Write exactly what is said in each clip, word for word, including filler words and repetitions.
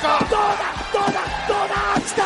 Bianca. Toda, toda, toda hasta.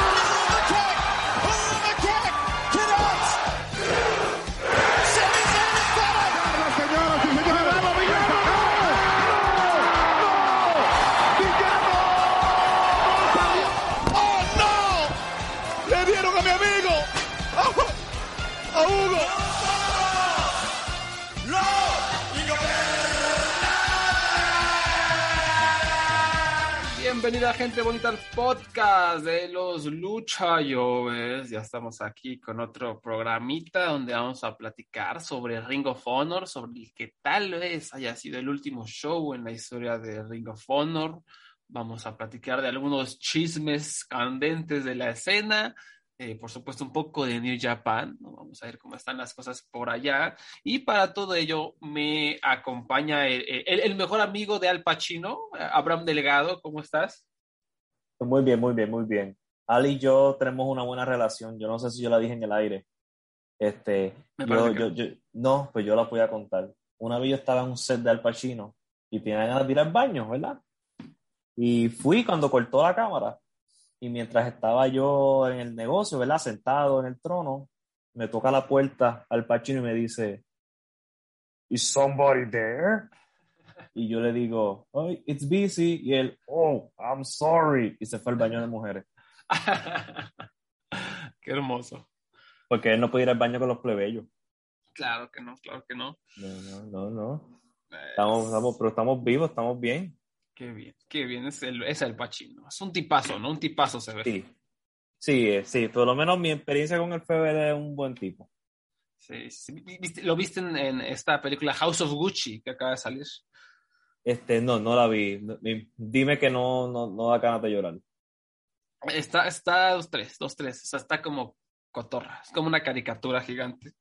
Bienvenida gente bonita al podcast de los Lucha Lloves. Ya estamos aquí con otro programita donde vamos a platicar sobre Ring of Honor, sobre el que tal vez haya sido el último show en la historia de Ring of Honor. Vamos a platicar de algunos chismes candentes de la escena. Eh, por supuesto, un poco de New Japan, ¿no? Vamos a ver cómo están las cosas por allá. Y para todo ello me acompaña el, el, el mejor amigo de Al Pacino, Abraham Delgado. ¿Cómo estás? Muy bien, muy bien, muy bien. Al y yo tenemos una buena relación. Yo no sé si yo la dije en el aire. Este, yo, que... yo, yo, no, pues yo la voy a contar. Una vez yo estaba en un set de Al Pacino y tenía ganas de ir al baño, ¿verdad? Y fui cuando cortó la cámara. Y mientras estaba yo en el negocio, ¿verdad? Sentado en el trono, me toca la puerta Al Pacino y me dice, ¿Is somebody there? Y yo le digo, oh, it's busy. Y él, oh, I'm sorry. Y se fue al baño de mujeres. Qué hermoso. Porque él no puede ir al baño con los plebeyos. Claro que no, claro que no. No, no, no, no. Es... Estamos, estamos, pero estamos vivos, estamos bien. Qué bien, qué bien, es el, es el Pacino. Es un tipazo, ¿no? Un tipazo se ve. Sí, sí, sí, por lo menos mi experiencia con el F B D es un buen tipo. Sí, sí. ¿Lo viste en, en esta película House of Gucci que acaba de salir? Este, no, no la vi. Dime que no, no, no da ganas de llorar. Está, está dos, tres, dos, tres. O sea, está como cotorra, es como una caricatura gigante.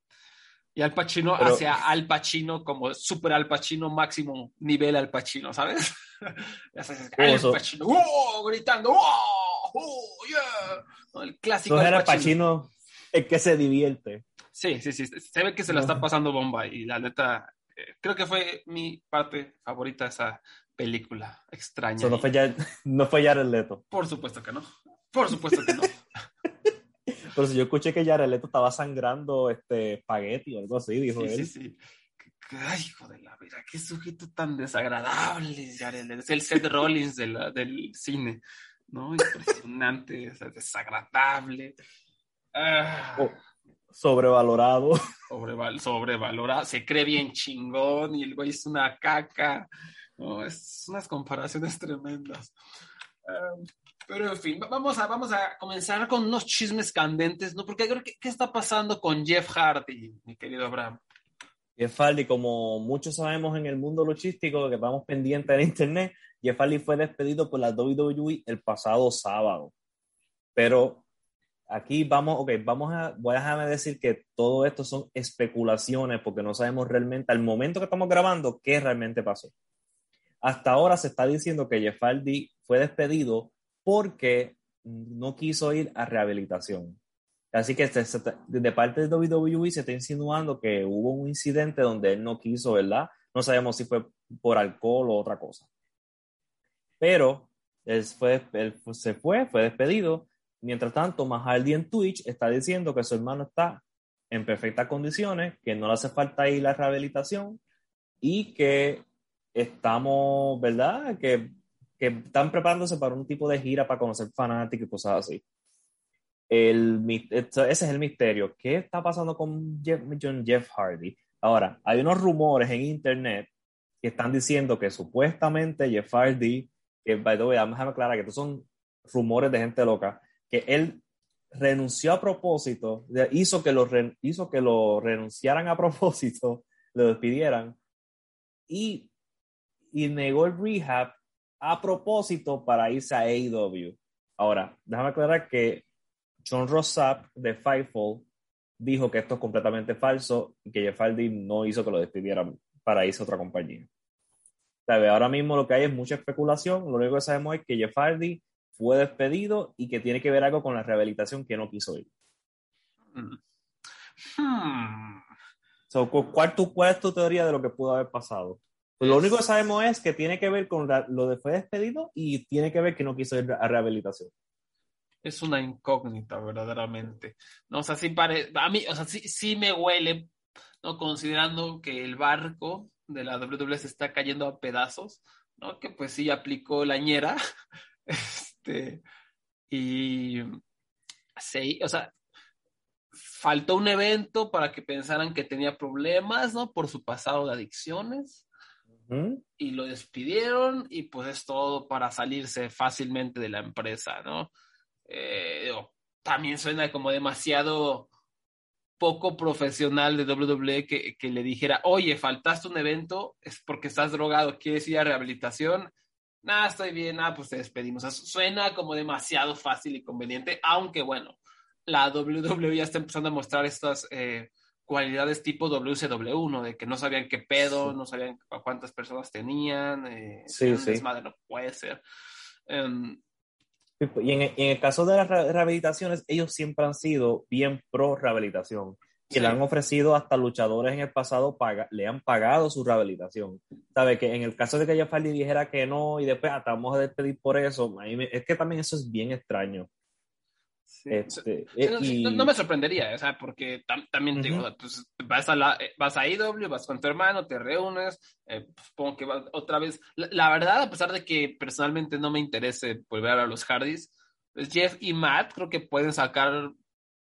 Y Al Pacino pero, hacia Al Pacino como super Al Pacino, máximo nivel Al Pacino, ¿sabes? Al Pacino, ¡oh! Gritando, ¡oh! ¡Oh! ¡Yeah! No, el clásico Al Pacino. Al Pacino el que se divierte. Sí, sí, sí. Se ve que se la está pasando bomba y la neta, eh, creo que fue mi parte favorita de esa película extraña. So no, fue ya, no fue Jared Leto. Por supuesto que no. Por supuesto que no. Pero si yo escuché que Jared Leto estaba sangrando este, espagueti o algo así, dijo sí, él. Sí, sí, sí. Ay, hijo de la vida, qué sujeto tan desagradable, Jared Leto. Es el Seth Rollins de la, del cine, ¿no? Impresionante, o sea, desagradable. Ah. Oh, sobrevalorado. Sobreval- sobrevalorado, se cree bien chingón y el güey es una caca. No, es unas comparaciones tremendas. Um, Pero en fin, vamos a, vamos a comenzar con unos chismes candentes, ¿no? Porque creo que ¿qué está pasando con Jeff Hardy, mi querido Abraham? Jeff Hardy, como muchos sabemos en el mundo luchístico, que estamos pendientes de internet, Jeff Hardy fue despedido por la doble u doble u E el pasado sábado. Pero aquí vamos, ok, vamos a, voy a dejarme decir que todo esto son especulaciones porque no sabemos realmente, al momento que estamos grabando, qué realmente pasó. Hasta ahora se está diciendo que Jeff Hardy fue despedido porque no quiso ir a rehabilitación. Así que se, se, de parte de doble u doble u E se está insinuando que hubo un incidente donde él no quiso, ¿verdad? No sabemos si fue por alcohol o otra cosa. Pero él, fue, él se fue, fue despedido. Mientras tanto, Mahardy en Twitch está diciendo que su hermano está en perfectas condiciones, que no le hace falta ir a rehabilitación y que estamos, ¿verdad? Que... que están preparándose para un tipo de gira para conocer fanáticos y cosas así. El, ese es el misterio. ¿Qué está pasando con Jeff, con Jeff Hardy? Ahora, hay unos rumores en internet que están diciendo que supuestamente Jeff Hardy, que by the way, déjame aclarar que estos son rumores de gente loca, que él renunció a propósito, hizo que lo, hizo que lo renunciaran a propósito, lo despidieran, y, y negó el rehab a propósito para irse a A E W. Ahora, déjame aclarar que John Rossap de Fightful dijo que esto es completamente falso y que Jeff Hardy no hizo que lo despidieran para irse a otra compañía. ¿Sabe? Ahora mismo lo que hay es mucha especulación. Lo único que sabemos es que Jeff Hardy fue despedido y que tiene que ver algo con la rehabilitación que no quiso ir. Hmm. Hmm. So, ¿cuál, tu, ¿Cuál es tu teoría de lo que pudo haber pasado? Pues lo único que sabemos es que tiene que ver con lo de fue despedido y tiene que ver que no quiso ir a rehabilitación. Es una incógnita, verdaderamente. No, o sea, sí pare... a mí, o sea, sí, sí me huele, ¿no? Considerando que el barco de la doble u doble u E se está cayendo a pedazos, ¿no? Que pues sí aplicó la ñera. Este, y sí, o sea, faltó un evento para que pensaran que tenía problemas, ¿no? Por su pasado de adicciones. Uh-huh. Y lo despidieron y pues es todo para salirse fácilmente de la empresa, ¿no? Eh, digo, también suena como demasiado poco profesional de doble u doble u E que, que le dijera, oye, faltaste un evento, es porque estás drogado, ¿quieres ir a rehabilitación? Nada, estoy bien, nada, pues te despedimos. O sea, suena como demasiado fácil y conveniente, aunque bueno, la doble u doble u E ya está empezando a mostrar estas eh, cualidades tipo doble u ce doble u, ¿no? De que no sabían qué pedo, sí. No sabían cuántas personas tenían, eh, sí, sí. Desmadre, no puede ser. Um, Y en, en el caso de las rehabilitaciones, ellos siempre han sido bien pro rehabilitación. Y sí. Le han ofrecido hasta luchadores en el pasado, paga, le han pagado su rehabilitación. ¿Sabe? Que en el caso de que Jeff Hardy dijera que no y después hasta vamos a despedir por eso, ahí me, es que también eso es bien extraño. Sí. Este, sí, no, y... no, no me sorprendería, o sea, porque tam, también uh-huh. digo, pues, vas a la, vas a I W, vas con tu hermano, te reúnes, eh, supongo que vas otra vez. La, la verdad, a pesar de que personalmente no me interese volver a los Hardys, pues Jeff y Matt creo que pueden sacar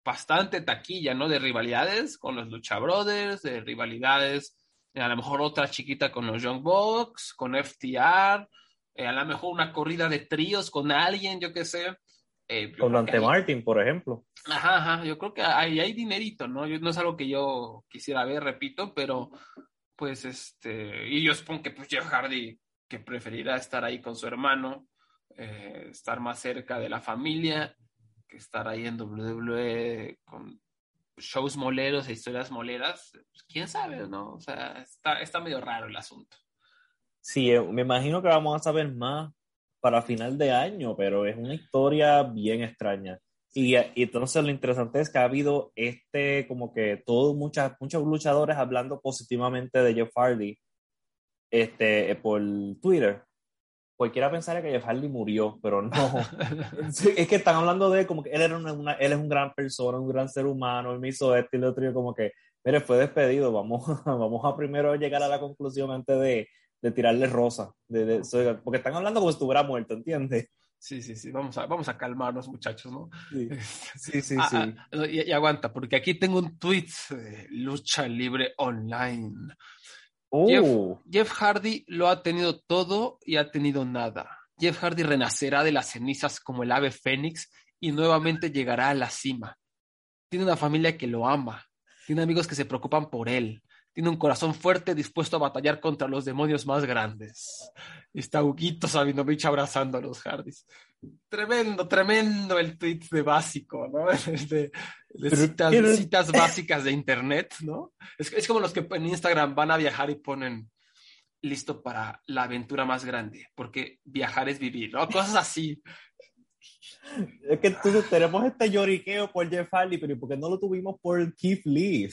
bastante taquilla, ¿no? De rivalidades con los Lucha Brothers, de rivalidades, eh, a lo mejor otra chiquita con los Young Bucks, con F T R, eh, a lo mejor una corrida de tríos con alguien, yo qué sé. Eh, con Dante Martin, por ejemplo. Ajá, ajá, yo creo que ahí hay, hay dinerito, ¿no? Yo, no es algo que yo quisiera ver, repito, pero pues este, y yo supongo que pues Jeff Hardy, que preferirá estar ahí con su hermano, eh, estar más cerca de la familia, que estar ahí en doble u doble u E con shows moleros e historias moleras, pues, quién sabe, ¿no? O sea, está, está medio raro el asunto. Sí, me imagino que vamos a saber más para final de año, pero es una historia bien extraña. Y, y entonces lo interesante es que ha habido este, como que todo, muchas, muchos luchadores hablando positivamente de Jeff Hardy este, por Twitter. Cualquiera pensaría que Jeff Hardy murió, pero no. Sí, es que están hablando de como que él, era una, una, él es un gran persona, un gran ser humano, él me hizo esto y lo otro, como que, mire, fue despedido, vamos, vamos a primero llegar a la conclusión antes de de tirarle rosa, de, de, porque están hablando como si estuviera muerto, ¿entiendes? Sí, sí, sí, vamos a, vamos a calmarnos, muchachos, ¿no? Sí, sí, sí. Ah, sí. Ah, y, y aguanta, porque aquí tengo un tweet de Lucha Libre Online. Oh. Jeff, Jeff Hardy lo ha tenido todo y ha tenido nada. Jeff Hardy renacerá de las cenizas como el ave fénix y nuevamente llegará a la cima. Tiene una familia que lo ama, tiene amigos que se preocupan por él. Tiene un corazón fuerte dispuesto a batallar contra los demonios más grandes. Está Huguito Sabinovich abrazando a los Hardys. Tremendo, tremendo el tweet de básico, ¿no? De, de citas, citas básicas de internet, ¿no? Es, es como los que en Instagram van a viajar y ponen listo para la aventura más grande, porque viajar es vivir, ¿no? Cosas así. Es que entonces tenemos este lloriqueo por Jeff Hardy, pero ¿por qué no lo tuvimos por Keith Lee?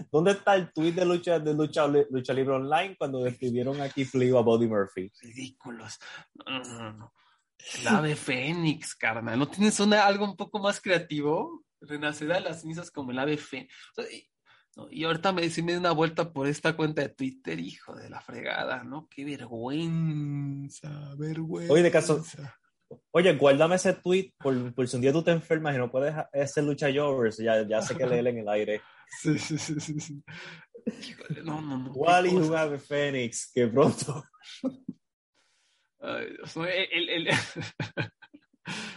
¿Dónde está el tweet de Lucha, de Lucha, Lucha Libre Online cuando describieron a Keith Lee o a Buddy Murphy? Ridículos. No, no, no, no. La de Fénix, carnal. ¿No tienes una, algo un poco más creativo? Renacerá de las cenizas como el ave fénix. Y ahorita me, si me doy una vuelta por esta cuenta de Twitter, hijo de la fregada, ¿no? Qué vergüenza, vergüenza. Oye, de caso... Oye, guárdame ese tweet por, por si un día tú te enfermas y no puedes hacer lucha jovers, ya, ya sé que leerle en el aire. Sí, sí, sí, sí. No, no, no. Wally jugaba Fénix, que pronto. Ay, Dios, el, el, el...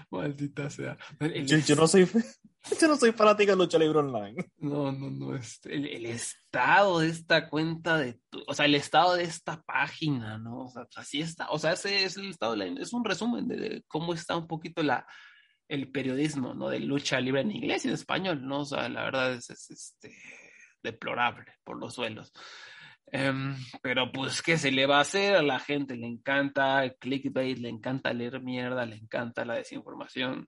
Maldita sea. El... Yo, yo, no soy, yo no soy fanático de Lucha Libre Online. No, no, no. Este, el, el estado de esta cuenta, de tu, o sea, el estado de esta página, ¿no? O sea, así está. O sea, ese es el estado, de la, es un resumen de, de cómo está un poquito la, el periodismo, ¿no? De lucha libre en inglés y en español, ¿no? O sea, la verdad es, es este, deplorable por los suelos. Um, pero pues qué se le va a hacer, a la gente le encanta el clickbait, le encanta leer mierda, le encanta la desinformación.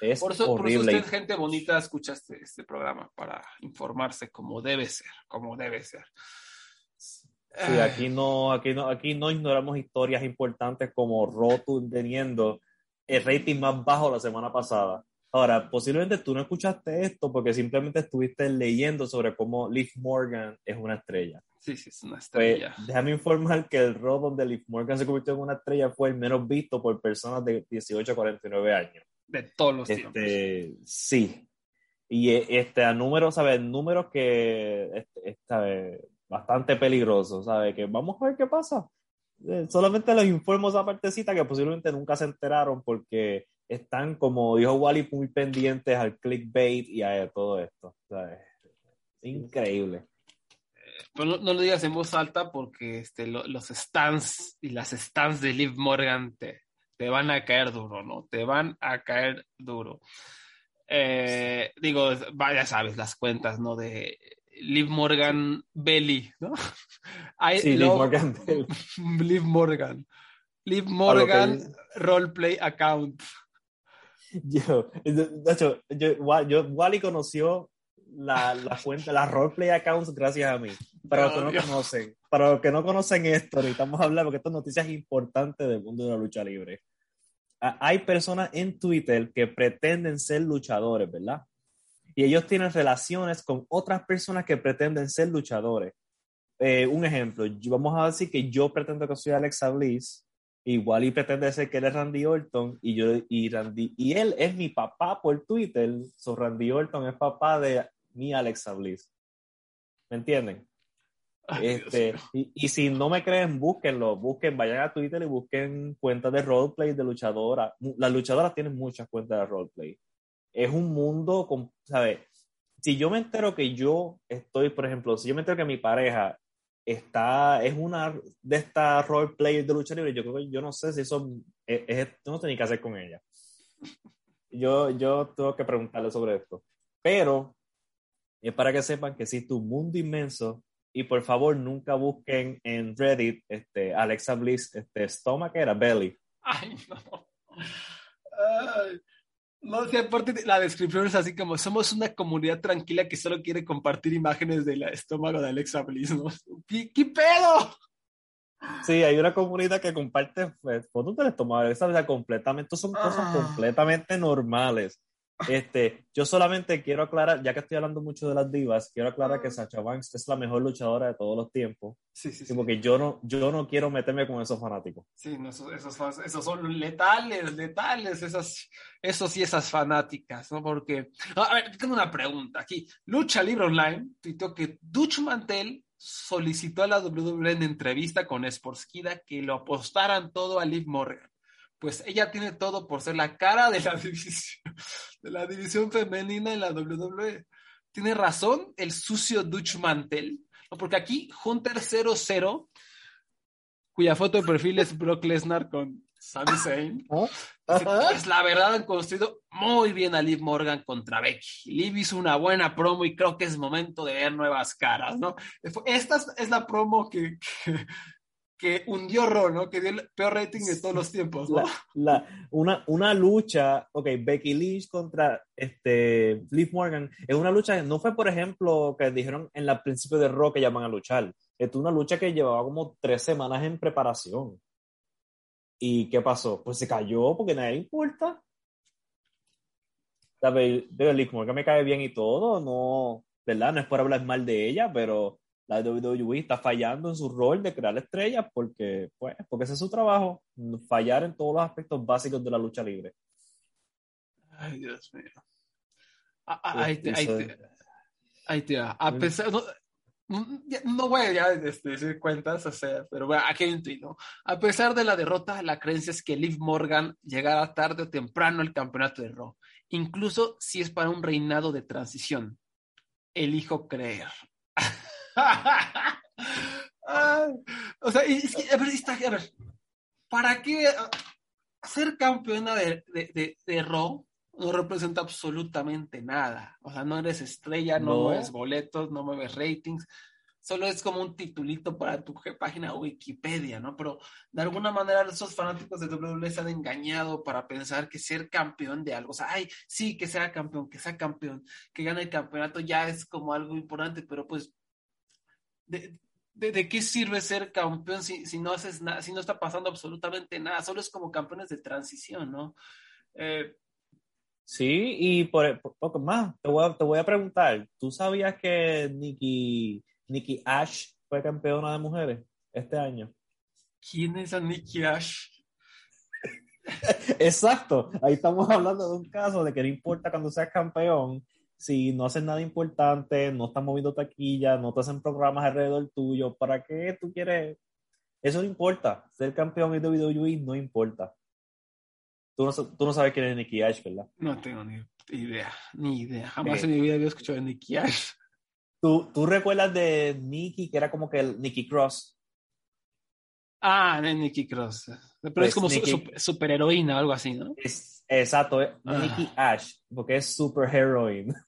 Es por eso, horrible. Por eso usted, gente bonita, escucha este, este programa para informarse como debe ser, como debe ser. Sí, aquí no, aquí no, aquí no ignoramos historias importantes como Rotu teniendo el rating más bajo la semana pasada. Ahora, posiblemente tú no escuchaste esto porque simplemente estuviste leyendo sobre cómo Liv Morgan es una estrella. Sí, sí, es una estrella. Pues, déjame informar que el Raw donde Liv Morgan se convirtió en una estrella fue el menos visto por personas de dieciocho a cuarenta y nueve años. De todos los este, tiempos. Sí. Y este, a números, ¿sabes? Números que, este, este, bastante peligrosos, ¿sabes? Que vamos a ver qué pasa. Eh, solamente les informo esa partecita que posiblemente nunca se enteraron porque están, como dijo Wally, muy pendientes al clickbait y a todo esto, ¿sabes? Increíble. Pero no, no lo digas en voz alta porque este, lo, los stands y las stands de Liv Morgan te, te van a caer duro, ¿no? Te van a caer duro. Eh, sí. Digo, ya sabes, las cuentas, ¿no? De Liv Morgan Belly, ¿no? I sí, Liv Morgan Belly. Liv Morgan. Liv Morgan que... Roleplay Account. Yo, de hecho, yo, yo, Wally conoció la, la fuente, las roleplay accounts gracias a mí, para los que no conocen para los que no conocen esto, necesitamos hablar porque estas noticias importantes del mundo de la lucha libre. Hay personas en Twitter que pretenden ser luchadores, ¿verdad? Y ellos tienen relaciones con otras personas que pretenden ser luchadores. Eh, un ejemplo, vamos a decir que yo pretendo que soy Alexa Bliss, y Wally pretende ser que él es Randy Orton, y yo y Randy y él es mi papá por Twitter, so Randy Orton es papá de mi Alexa Bliss. ¿Me entienden? Ay, este, y, y si no me creen, búsquenlo, busquen, vayan a Twitter y busquen cuentas de roleplay de luchadoras. Las luchadoras tienen muchas cuentas de roleplay. Es un mundo, con, ¿sabes? Si yo me entero que yo estoy, por ejemplo, si yo me entero que mi pareja está, es una de estas roleplay de lucha libre, yo creo que yo no sé si eso es, es, no tenía que hacer con ella. Yo, yo tengo que preguntarle sobre esto. Pero es para que sepan que existe un mundo inmenso. Y por favor, nunca busquen en Reddit este, Alexa Bliss, este, Stomach era Belly. Ay, no. Ay, no sé, aparte la descripción es así como: somos una comunidad tranquila que solo quiere compartir imágenes del estómago de Alexa Bliss, ¿no? ¿Qué, qué pedo? Sí, hay una comunidad que comparte fotos del estómago de Alexa Bliss completamente. Son ah. cosas completamente normales. Este, yo solamente quiero aclarar, ya que estoy hablando mucho de las divas, quiero aclarar que Sasha Banks es la mejor luchadora de todos los tiempos. Sí, sí, sí. Porque yo no, yo no quiero meterme con esos fanáticos. Sí, no, esos, esos, esos son letales, letales, esas, esos y esas fanáticas, ¿no? Porque, a ver, tengo una pregunta aquí. Lucha Libre Online tuiteó que Dutch Mantel solicitó a la doble u doble u E en entrevista con Sportskida que lo apostaran todo a Liv Morgan. Pues ella tiene todo por ser la cara de la división, de la división femenina en la doble u doble u E. Tiene razón el sucio Dutch Mantel, porque aquí Hunter cero cero, cuya foto de perfil es Brock Lesnar con Sami Zayn, es la verdad, han construido muy bien a Liv Morgan contra Becky. Liv hizo una buena promo y creo que es momento de ver nuevas caras, ¿no? Esta es la promo que... que que hundió Raw, ¿no? Que dio el peor rating de todos los tiempos, ¿no? La, la, una, una lucha, ok, Becky Lynch contra este, Liv Morgan, es una lucha, no fue por ejemplo que dijeron en el principio de Raw que llaman a luchar, es una lucha que llevaba como tres semanas en preparación. ¿Y qué pasó? Pues se cayó porque nadie le importa. ¿Sabes? Liv Morgan me cae bien y todo, no, ¿verdad? No es por hablar mal de ella, pero la doble u doble u E está fallando en su rol de crear estrellas porque, pues, porque ese es su trabajo, fallar en todos los aspectos básicos de la lucha libre. Ay, Dios mío. Ahí te va. A pesar, no, no voy a decir cuentas, o sea, pero bueno, aquí hay un tuit, ¿no? A pesar de la derrota, la creencia es que Liv Morgan llegará tarde o temprano al campeonato de Raw, incluso si es para un reinado de transición. Elijo creer. Ay, o sea, es que, a ver, está, a ver, ¿para qué ser campeona de, de, de, de Raw no representa absolutamente nada? O sea, no eres estrella, no, no mueves boletos, no mueves ratings, solo es como un titulito para tu página Wikipedia, ¿no? Pero de alguna manera esos fanáticos de doble u doble u E se han engañado para pensar que ser campeón de algo, o sea, ay, sí, que sea campeón, que sea campeón, que gane el campeonato ya es como algo importante, pero pues De, ¿De, de qué sirve ser campeón si, si no haces nada, si no está pasando absolutamente nada? Solo es como campeones de transición, ¿no? Eh, sí, y por, por poco más, te voy, a, te voy a preguntar, ¿tú sabías que Nikki, Nikki Ash fue campeona de mujeres este año? ¿Quién es a Nikki Ash? Exacto, ahí estamos hablando de un caso de que no importa cuando seas campeón. Si no haces nada importante, no estás moviendo taquilla, no te hacen programas alrededor tuyo, ¿para qué tú quieres? Eso no importa. Ser campeón de W W E no importa. Tú no, tú no sabes quién es Nikki Ash, ¿verdad? No tengo ni idea, ni idea. Jamás eh, en mi vida había escuchado de Nikki Ash. ¿Tú, tú recuerdas de Nikki, que era como que el Nikki Cross? Ah, de Nikki Cross. Pero pues es como Nikki, su, superheroína o algo así, ¿no? Es, exacto, es ah. Nikki Ash, porque es superheroína.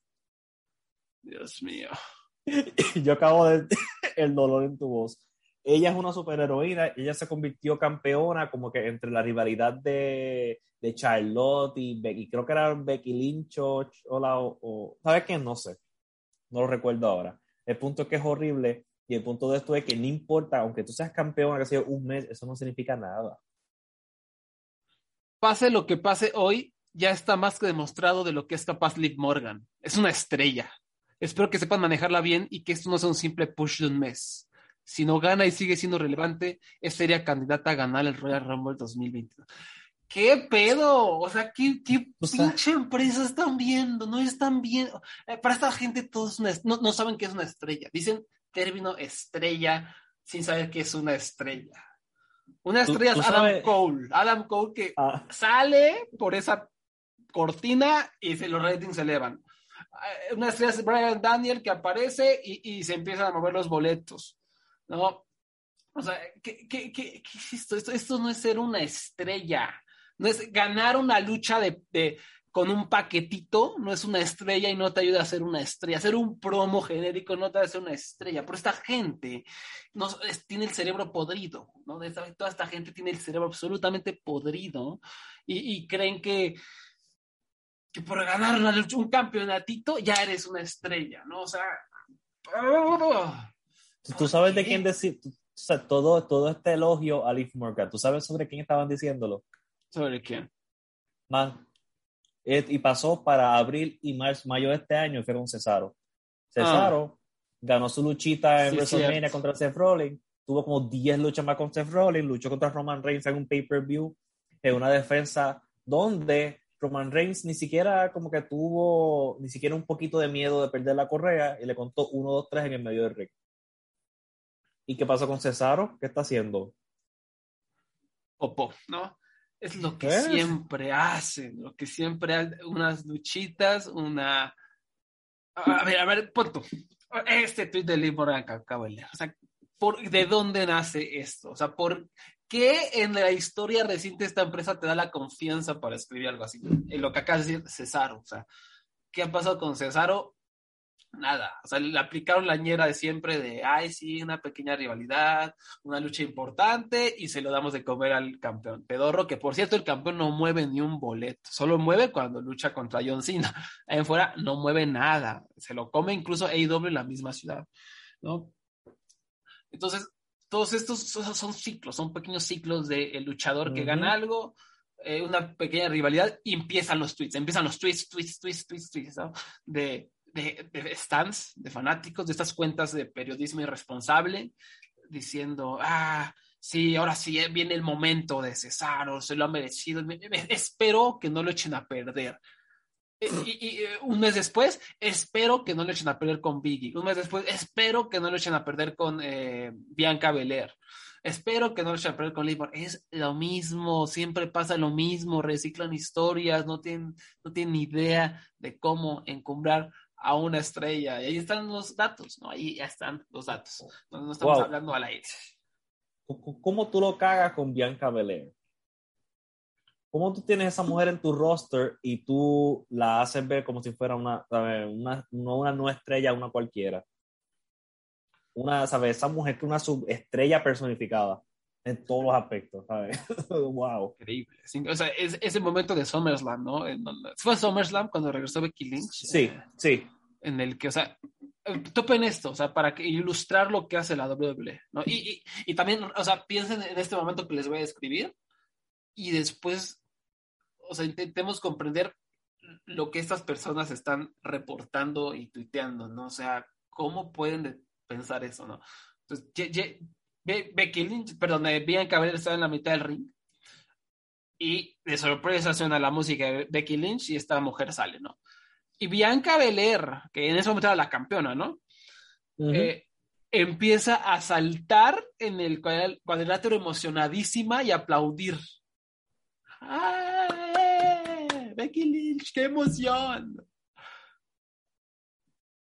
Dios mío. Yo acabo de... el dolor en tu voz. Ella es una superheroína. Ella se convirtió campeona como que entre la rivalidad de, de Charlotte y Becky. Creo que era Becky Lynch o... o ¿sabes qué? No sé. No lo recuerdo ahora. El punto es que es horrible. Y el punto de esto es que no importa, aunque tú seas campeona que sea un mes, eso no significa nada. Pase lo que pase hoy, ya está más que demostrado de lo que es capaz Liv Morgan. Es una estrella. Espero que sepan manejarla bien y que esto no sea un simple push de un mes. Si no gana y sigue siendo relevante, es seria candidata a ganar el Royal Rumble dos mil veintidós. ¿Qué pedo? O sea, ¿qué, qué o sea, pinche empresa están viendo? No están viendo. Eh, para esta gente todos una est- no, no saben qué es una estrella. Dicen término estrella sin saber qué es una estrella. Una estrella tú, es tú Adam sabes... Cole. Adam Cole que ah. sale por esa cortina y se, los ratings se elevan. Una estrella es Brian Daniel que aparece y, y se empiezan a mover los boletos, ¿no? O sea, ¿qué, qué, qué, qué es esto? esto? Esto no es ser una estrella, no es ganar una lucha de, de, con un paquetito, no es una estrella y no te ayuda a ser una estrella. Hacer un promo genérico no te va a ser una estrella, pero esta gente no, es, tiene el cerebro podrido, ¿no? De esta, toda esta gente tiene el cerebro absolutamente podrido y, y creen que que por ganar una lucha, un campeonatito, ya eres una estrella, ¿no? O sea... Oh, ¿Tú sabes qué? de quién decir? O sea, todo, todo este elogio a Liv Morgan, ¿tú sabes sobre quién estaban diciéndolo? ¿Sobre quién? Man. Y pasó para abril y marzo, mayo de este año, fueron Cesaro. Cesaro ah. ganó su luchita en sí, WrestleMania cierto. contra Seth Rollins, tuvo como diez luchas más con Seth Rollins, luchó contra Roman Reigns en un pay-per-view, en una defensa donde... Roman Reigns ni siquiera como que tuvo ni siquiera un poquito de miedo de perder la correa y le contó uno, dos, tres en el medio del ring. ¿Y qué pasó con Cesaro? ¿Qué está haciendo? Popó, ¿no? Es lo que ¿Es? siempre hacen, lo que siempre hacen, unas luchitas, una... A ver, a ver, punto. Este tweet de Liv Morgan que acabo de leer. O sea, ¿por, ¿de dónde nace esto? O sea, ¿por ¿qué en la historia reciente esta empresa te da la confianza para escribir algo así? En lo que acabas de decir, Cesaro. O sea, ¿qué ha pasado con Cesaro? Nada. O sea, le aplicaron la ñera de siempre de, ay, sí, una pequeña rivalidad, una lucha importante, y se lo damos de comer al campeón. Pedorro, que por cierto, el campeón no mueve ni un boleto. Solo mueve cuando lucha contra John Cena. Ahí en fuera no mueve nada. Se lo come incluso A E W en la misma ciudad, ¿no? Entonces... Todos estos son ciclos, son pequeños ciclos de el luchador que uh-huh. gana algo, eh, una pequeña rivalidad, y empiezan los tweets, empiezan los tweets, tweets, tweets, tweets, tweets, ¿no? De, de, de stands, de fanáticos, de estas cuentas de periodismo irresponsable, diciendo, ah, sí, ahora sí viene el momento de Cesaro, se lo ha merecido, me, me, espero que no lo echen a perder. Y, y, y un mes después, espero que no lo echen a perder con Biggie. Un mes después, espero que no lo echen a perder con eh, Bianca Belair. Espero que no lo echen a perder con Liv Morgan. Es lo mismo, siempre pasa lo mismo. Reciclan historias, no tienen, no tienen idea de cómo encumbrar a una estrella. Y ahí están los datos, ¿no? Ahí ya están los datos. No, no estamos wow. hablando al aire. ¿Cómo tú lo cagas con Bianca Belair? ¿Cómo tú tienes esa mujer en tu roster y tú la haces ver como si fuera una, ¿sabes? Una, no una no estrella, una cualquiera? Una, ¿sabes? Esa mujer que es una subestrella personificada en todos los aspectos, ¿sabes? ¡Wow! Increíble. O sea, es, es el momento de SummerSlam, ¿no? En, fue SummerSlam cuando regresó Becky Lynch. Sí, eh, sí. En el que, o sea, topen esto, o sea, para que, ilustrar lo que hace la doble u doble u E, ¿no? Y, y, y también, o sea, piensen en este momento que les voy a describir y después, o sea, intentemos comprender lo que estas personas están reportando y tuiteando, ¿no? O sea, ¿cómo pueden pensar eso, no? Entonces, ye, ye, Be, Becky Lynch, perdón, Bianca Belair estaba en la mitad del ring y de sorpresa suena la música de Becky Lynch y esta mujer sale, ¿no? Y Bianca Belair, que en ese momento era la campeona, ¿no? Uh-huh. Eh, empieza a saltar en el cuadrilátero emocionadísima y aplaudir. ¡Ay, Becky Lynch, qué emoción!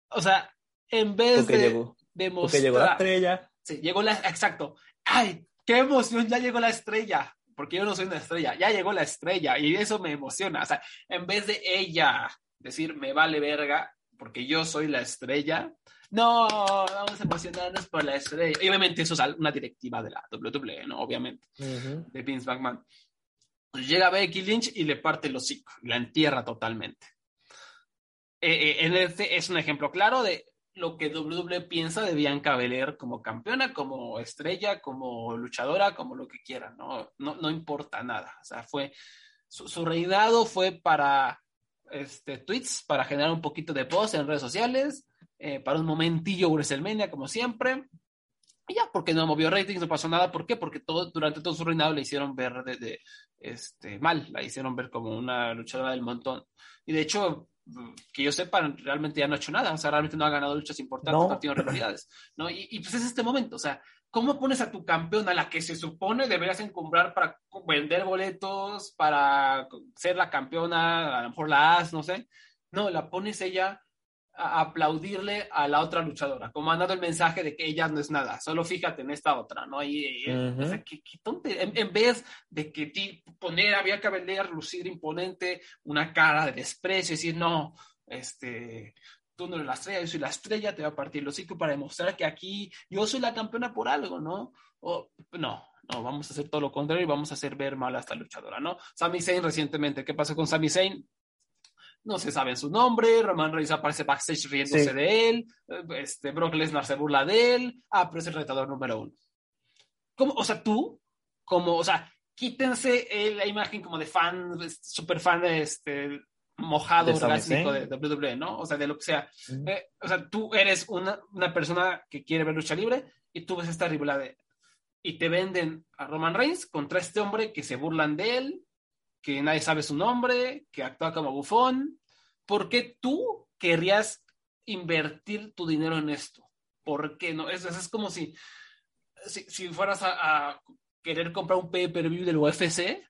O sea, en vez porque de llegó, demostrar... Porque llegó la estrella. Sí, llegó la... Exacto. ¡Ay, qué emoción! Ya llegó la estrella. Porque yo no soy una estrella. Ya llegó la estrella. Y eso me emociona. O sea, en vez de ella... decir, me vale verga, porque yo soy la estrella. No, vamos a emocionarnos por la estrella. Y obviamente eso es una directiva de la doble u doble u E, ¿no? Obviamente, uh-huh. de Vince McMahon. Pues llega Becky Lynch y le parte el hocico, la entierra totalmente. Eh, eh, en este es un ejemplo claro de lo que doble u doble u E piensa de Bianca Belair como campeona, como estrella, como luchadora, como lo que quieran, ¿no? No, no importa nada. O sea, fue... Su, su reinado fue para... Este, tweets para generar un poquito de post en redes sociales, eh, para un momentillo WrestleMania como siempre y ya, porque no movió ratings, no pasó nada. ¿Por qué? Porque todo, durante todo su reinado la hicieron ver de, de, este, mal, la hicieron ver como una luchadora del montón y de hecho que yo sepa realmente ya no ha hecho nada, o sea, realmente no ha ganado luchas importantes, no, no ha tenido rivalidades, ¿no? Y, y pues es este momento, o sea, ¿cómo pones a tu campeona, la que se supone deberías encumbrar para vender boletos, para ser la campeona, a lo mejor la has, no sé? No, la pones ella a aplaudirle a la otra luchadora, como han dado el mensaje de que ella no es nada, solo fíjate en esta otra, ¿no? Y, y, uh-huh. O sea, qué, qué tontería. En, en vez de que ti, poner a Bianca Belair, lucir imponente, una cara de desprecio, decir, no, este... tú no eres la estrella, yo soy la estrella, te voy a partir los hocico para demostrar que aquí yo soy la campeona por algo, ¿no? O, no, no, vamos a hacer todo lo contrario y vamos a hacer ver mal a esta luchadora, ¿no? Sami Zayn recientemente, ¿qué pasó con Sami Zayn? No se sabe su nombre, Roman Reigns aparece backstage riéndose sí. de él, este, Brock Lesnar se burla de él, ah, pero es el retador número uno. ¿Cómo? O sea, tú, como, o sea, quítense la imagen como de fan, super fan de este... mojado, orgánico de doble u doble u E, ¿no? O sea, de lo que sea. Uh-huh. Eh, o sea, tú eres una, una persona que quiere ver lucha libre y tú ves esta rivalidad de, y te venden a Roman Reigns contra este hombre que se burlan de él, que nadie sabe su nombre, que actúa como bufón. ¿Por qué tú querrías invertir tu dinero en esto? ¿Por qué no? Es, es como si, si, si fueras a, a querer comprar un pay-per-view del U F C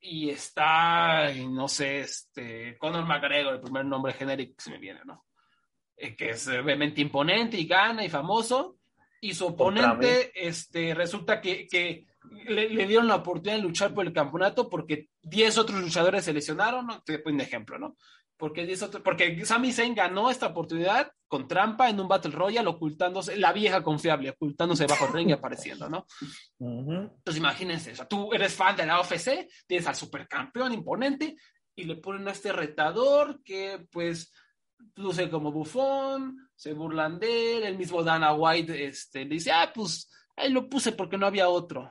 y está, no sé, este, Conor McGregor, el primer nombre genérico que se me viene, ¿no? Que es obviamente imponente y gana y famoso, y su oponente este, resulta que, que le, le dieron la oportunidad de luchar por el campeonato porque diez otros luchadores se lesionaron, ¿no? Te pongo un ejemplo, ¿no? Porque, otro, porque Sami Zayn ganó esta oportunidad con trampa en un Battle Royale, ocultándose, la vieja confiable, ocultándose debajo del ring y apareciendo, ¿no? Uh-huh. Entonces imagínense, o sea, tú eres fan de la U F C, tienes al supercampeón imponente y le ponen a este retador que pues luce como bufón, se burlan de él, el mismo Dana White este, le dice, ah, pues ahí lo puse porque no había otro,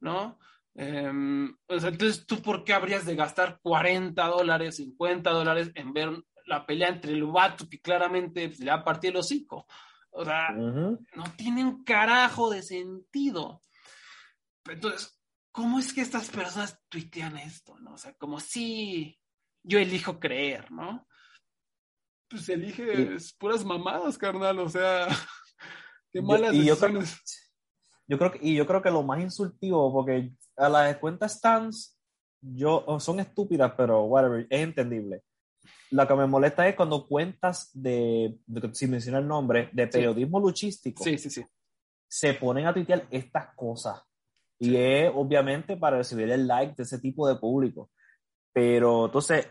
¿no? Um, o sea, entonces, ¿tú por qué habrías de gastar cuarenta dólares, cincuenta dólares en ver la pelea entre el vato que claramente le va a partir el hocico? O sea, uh-huh. no tiene un carajo de sentido. Entonces, ¿cómo es que estas personas tuitean esto, no? O sea, como si yo elijo creer, ¿no? Pues eliges sí. puras mamadas, carnal, o sea, qué malas yo, y decisiones. Yo creo, yo creo que, y yo creo que lo más insultivo, porque... a las cuentas stans yo, oh, son estúpidas, pero whatever, es entendible. Lo que me molesta es cuando cuentas de, de sin mencionar el nombre, de periodismo sí. luchístico, sí, sí, sí. se ponen a tuitear estas cosas. Sí. Y es obviamente para recibir el like de ese tipo de público. Pero entonces,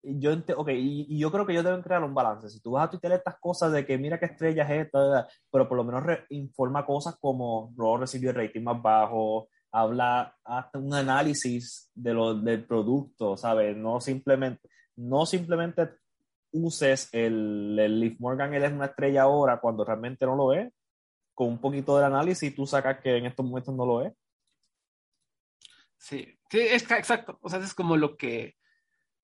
yo ent- okay, y, y yo creo que ellos deben crear un balance. Si tú vas a tuitear estas cosas de que mira qué estrella es esta, pero por lo menos re- informa cosas como Raw recibió el rating más bajo, habla hasta un análisis de lo, del producto, ¿sabes? No simplemente, no simplemente uses el, el Liv Morgan, él es una estrella ahora cuando realmente no lo es, con un poquito del análisis tú sacas que en estos momentos no lo es. Sí, sí, es, exacto, o sea, es como lo que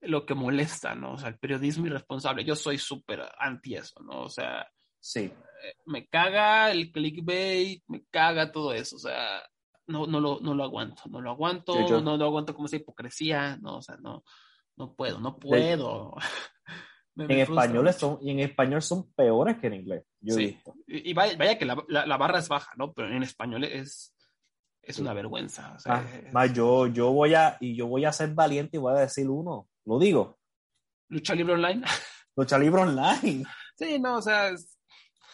lo que molesta, ¿no? O sea, el periodismo irresponsable, yo soy súper anti eso, ¿no? O sea, sí, me caga el clickbait, me caga todo eso, o sea, no, no lo, no lo aguanto, no lo aguanto, yo, yo. no lo aguanto como esa hipocresía, no, o sea, no, no puedo, no puedo. me, en me español son, y en español son peores que en inglés. Yo sí, he visto. Y, y vaya, vaya que la, la, la barra es baja, ¿no? Pero en español es, es sí. una vergüenza. O sea, ah, es, más, yo, yo voy a, y yo voy a ser valiente y voy a decir uno, lo digo. Lucha Libre Online. Lucha Libre Online. Sí, no, o sea, es,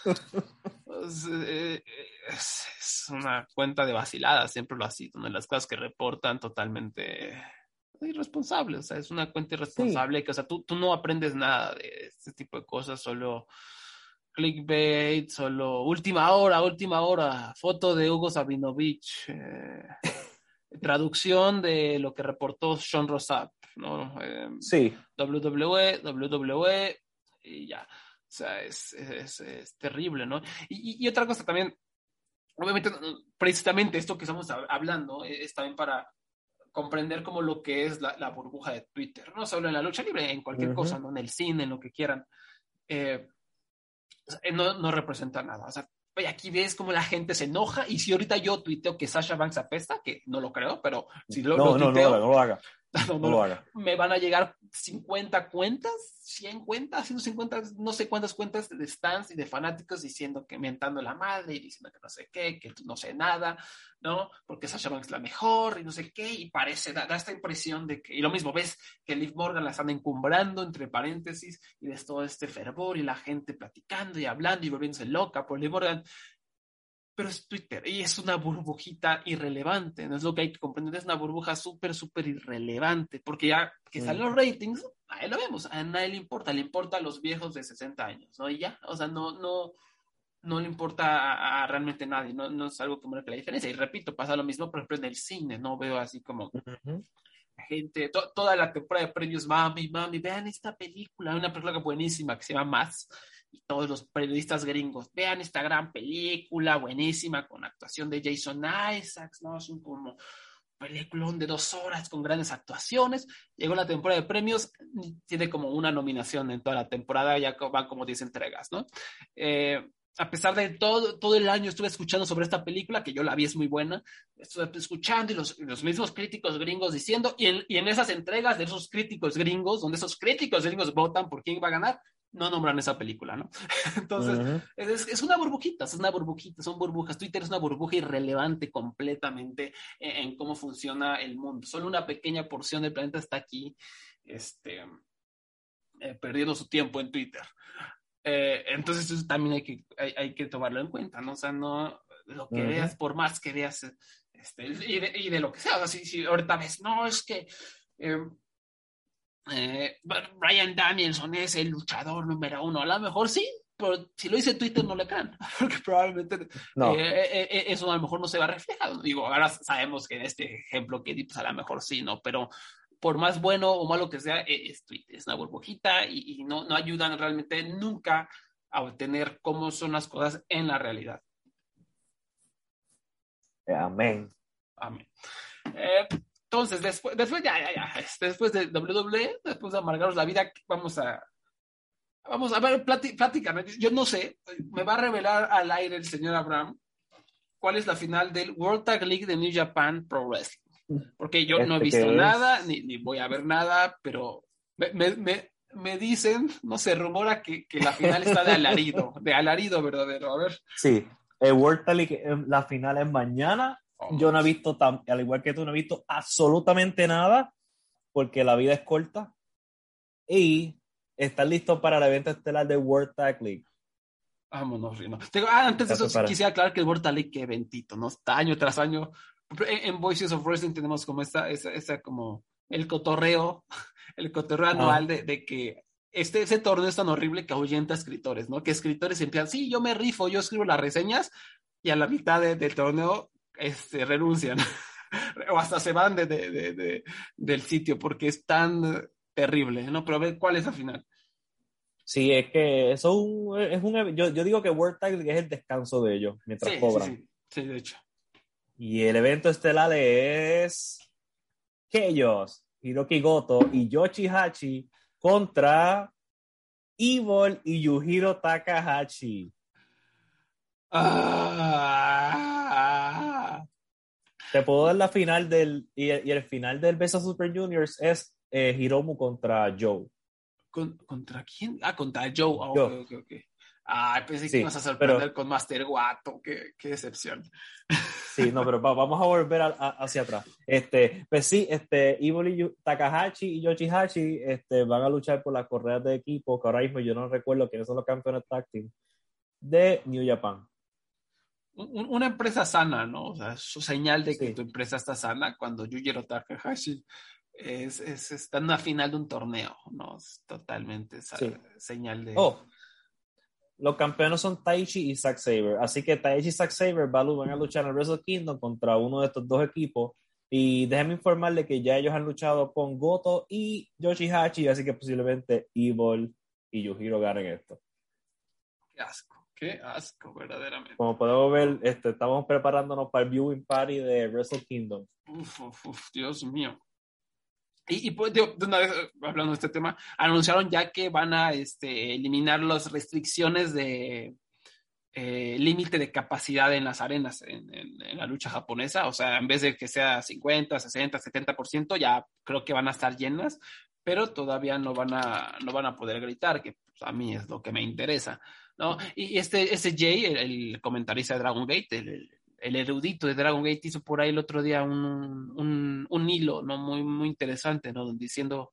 es una cuenta de vaciladas, siempre lo ha sido, donde las cosas que reportan totalmente irresponsables, o sea, es una cuenta irresponsable, sí, que, o sea, tú, tú no aprendes nada de este tipo de cosas, solo clickbait, solo última hora, última hora, foto de Hugo Sabinovich, eh, traducción de lo que reportó Sean Rossap, ¿no? Eh, sí. doble u doble u e, doble u doble u e, y ya. O sea, es, es, es terrible, ¿no? Y, y otra cosa también, obviamente, precisamente esto que estamos hablando es también para comprender como lo que es la, la burbuja de Twitter, no solo en la lucha libre, en cualquier uh-huh. cosa, ¿no? En el cine, en lo que quieran. Eh, no, no representa nada. O sea, aquí ves como la gente se enoja, y si ahorita yo tuiteo que Sasha Banks apesta, que no lo creo, pero si lo, no, lo tuiteo... No, no, no lo haga. No, no, no me van a llegar cincuenta cuentas, cien cuentas, ciento cincuenta, no sé cuántas cuentas de stands y de fanáticos diciendo que mentando la madre y diciendo que no sé qué, que no sé nada, ¿no? Porque Sasha Banks es la mejor y no sé qué, y parece, da, da esta impresión de que, y lo mismo, ves que Liv Morgan la están encumbrando, entre paréntesis, y ves todo este fervor y la gente platicando y hablando y volviéndose loca por Liv Morgan. Pero es Twitter, y es una burbujita irrelevante, no es lo que hay que comprender, es una burbuja súper, súper irrelevante, porque ya que sí. salen los ratings, ahí lo vemos, a nadie le importa, le importa a los viejos de sesenta años, ¿no? Y ya, o sea, no, no, no le importa a, a realmente nadie, no, no es algo que marque la diferencia, y repito, pasa lo mismo, por ejemplo, en el cine, no veo así como... Uh-huh. gente, to, toda la temporada de premios, mami, mami, vean esta película, una película buenísima que se llama Más, y todos los periodistas gringos, vean esta gran película buenísima con actuación de Jason Isaacs, ¿no? Es un como peliculón de dos horas con grandes actuaciones, llegó la temporada de premios, tiene como una nominación en toda la temporada, ya van como diez entregas, ¿no? Eh, a pesar de todo, todo el año estuve escuchando sobre esta película, que yo la vi, es muy buena, estuve escuchando y los, los mismos críticos gringos diciendo, y en, y en esas entregas de esos críticos gringos, donde esos críticos gringos votan por quién va a ganar, no nombran esa película, ¿no? Entonces, uh-huh. es, es una burbujita, es una burbujita, son burbujas. Twitter es una burbuja irrelevante completamente en, en cómo funciona el mundo. Solo una pequeña porción del planeta está aquí, este, eh, perdiendo su tiempo en Twitter. Eh, entonces eso también hay que, hay, hay que tomarlo en cuenta, ¿no? O sea, no lo que uh-huh. veas, por más que veas, este, y, de, y de lo que sea, o sea, si, si ahorita ves, no, es que eh, eh, Bryan Danielson es el luchador número uno, a lo mejor sí, pero si lo dice Twitter no le crean, porque probablemente no. eh, eh, eso a lo mejor no se va reflejado, digo, ahora sabemos que en este ejemplo que di, pues a lo mejor sí, ¿no? Pero por más bueno o malo que sea, es, es una burbujita y, y no, no ayudan realmente nunca a obtener cómo son las cosas en la realidad. Amén. Amén. Eh, entonces, después, después, ya, ya, ya, después de doble u doble u e, después de amargarnos la vida, vamos a, vamos a ver, plati, platícame. Yo no sé, me va a revelar al aire el señor Abraham cuál es la final del World Tag League de New Japan Pro Wrestling. Porque yo este no he visto nada, ni, ni voy a ver nada, pero me, me, me, me dicen, no sé, rumora que, que la final está de alarido, de alarido verdadero, a ver. Sí, el World Tag League, la final es mañana, oh, yo no he visto, tan, al igual que tú, no he visto absolutamente nada, porque la vida es corta, y están listos para el evento estelar de World Tag League. Vámonos, Rino. Tengo, ah, antes de eso sí, quisiera aclarar que el World Tag League, qué eventito, ¿no? Está año tras año. En Voices of Wrestling tenemos como esta, esa, esa como el cotorreo, el cotorreo anual ah. de, de que este, ese torneo es tan horrible que ahuyenta a escritores, ¿no? Que escritores empiezan, sí, yo me rifo, yo escribo las reseñas, y a la mitad del de torneo este, renuncian, o hasta se van de, de, de, de, del sitio, porque es tan terrible, ¿no? Pero a ver, ¿cuál es la final? Sí, es que eso es un, es un yo, yo digo que World Title es el descanso de ellos mientras sí, cobran. Sí, sí. sí, de hecho. Y el evento estelar es Chaos, Hiroki Goto y Yoshihashi contra Evil y Yujiro Takahashi. Ah. Te puedo dar la final del y el, y el final del Best of Super Juniors es eh, Hiromu contra Joe. ¿Con, ¿Contra quién? Ah, contra Joe. Oh, Joe. Okay, okay, okay. Ah, pensé sí, que ibas a sorprender pero, con Master Guato. Qué, qué decepción. Sí, no, pero va, vamos a volver a, a, hacia atrás. Este, pues sí, este, Evil y Takahashi y Yoshihashi este, van a luchar por las correas de equipo, que ahora mismo yo no recuerdo quiénes son los campeones tag team de New Japan. Un, una empresa sana, ¿no? O sea, es su señal de que sí. tu empresa está sana cuando Yujiro Takahashi es, es, está en una final de un torneo, ¿no? Es totalmente esa sí. señal de... Oh. Los campeones son Taichi y Zack Sabre. Así que Taichi y Zack Sabre van a luchar en el Wrestle Kingdom contra uno de estos dos equipos. Y déjenme informarle que ya ellos han luchado con Goto y Yoshihashi. Así que posiblemente Evil y Yujiro ganen esto. Qué asco, qué asco, verdaderamente. Como podemos ver, este, estamos preparándonos para el viewing party de Wrestle Kingdom. Uf, uf, uf, Dios mío. Y, y pues, digo, de una vez hablando de este tema, anunciaron ya que van a este, eliminar las restricciones de eh, límite de capacidad en las arenas en, en, en la lucha japonesa. O sea, en vez de que sea cincuenta, sesenta, setenta por ciento, ya creo que van a estar llenas, pero todavía no van a, no van a poder gritar, que pues, a mí es lo que me interesa, ¿no? Y este, este Jay, el, el comentarista de Dragon Gate, el, el el erudito de Dragon Gate hizo por ahí el otro día un, un, un hilo, ¿no? Muy, muy interesante, ¿no? Diciendo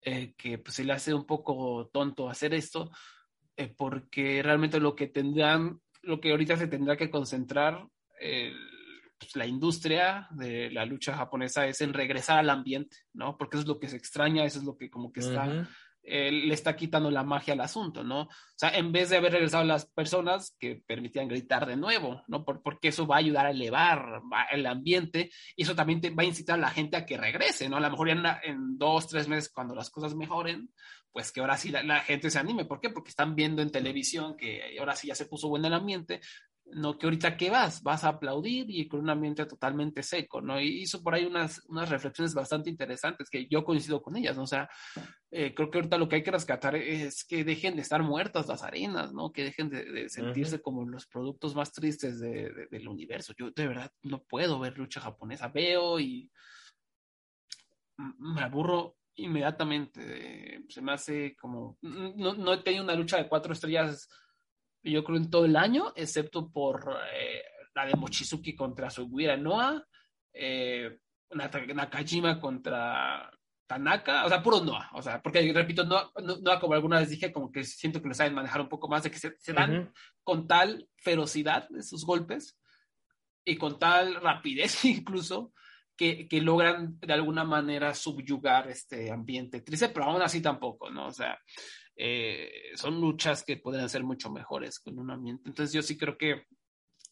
eh, que pues, se le hace un poco tonto hacer esto, eh, porque realmente lo que tendrán, lo que ahorita se tendrá que concentrar eh, pues, la industria de la lucha japonesa es en regresar al ambiente, ¿no? Porque eso es lo que se extraña, eso es lo que como que está... Uh-huh. Él le está quitando la magia al asunto, ¿no? O sea, en vez de haber regresado las personas que permitían gritar de nuevo, ¿no? Por, porque eso va a ayudar a elevar el ambiente y eso también te va a incitar a la gente a que regrese, ¿no? A lo mejor ya en, en dos, tres meses, cuando las cosas mejoren, pues que ahora sí la, la gente se anime. ¿Por qué? Porque están viendo en televisión que ahora sí ya se puso bueno el ambiente, ¿no? Que ahorita, ¿qué vas? Vas a aplaudir y con un ambiente totalmente seco, ¿no? Y hizo por ahí unas, unas reflexiones bastante interesantes que yo coincido con ellas, ¿no? O sea, eh, creo que ahorita lo que hay que rescatar es que dejen de estar muertas las arenas, ¿no? Que dejen de, de sentirse uh-huh. como los productos más tristes de, de, del universo. Yo de verdad no puedo ver lucha japonesa. Veo y me aburro inmediatamente. Se me hace como... No, no he tenido una lucha de cuatro estrellas... yo creo en todo el año, excepto por eh, la de Mochizuki contra Sugiura Noa, eh, Nakajima contra Tanaka, o sea, puro Noa, o sea, porque repito, Noa, Noa como alguna vez dije, como que siento que lo saben manejar un poco más, de que se, se dan uh-huh. con tal ferocidad de sus golpes y con tal rapidez incluso, que, que logran de alguna manera subyugar este ambiente triste, pero aún así tampoco, ¿no? O sea, eh, son luchas que podrían ser mucho mejores con un ambiente. Entonces yo sí creo que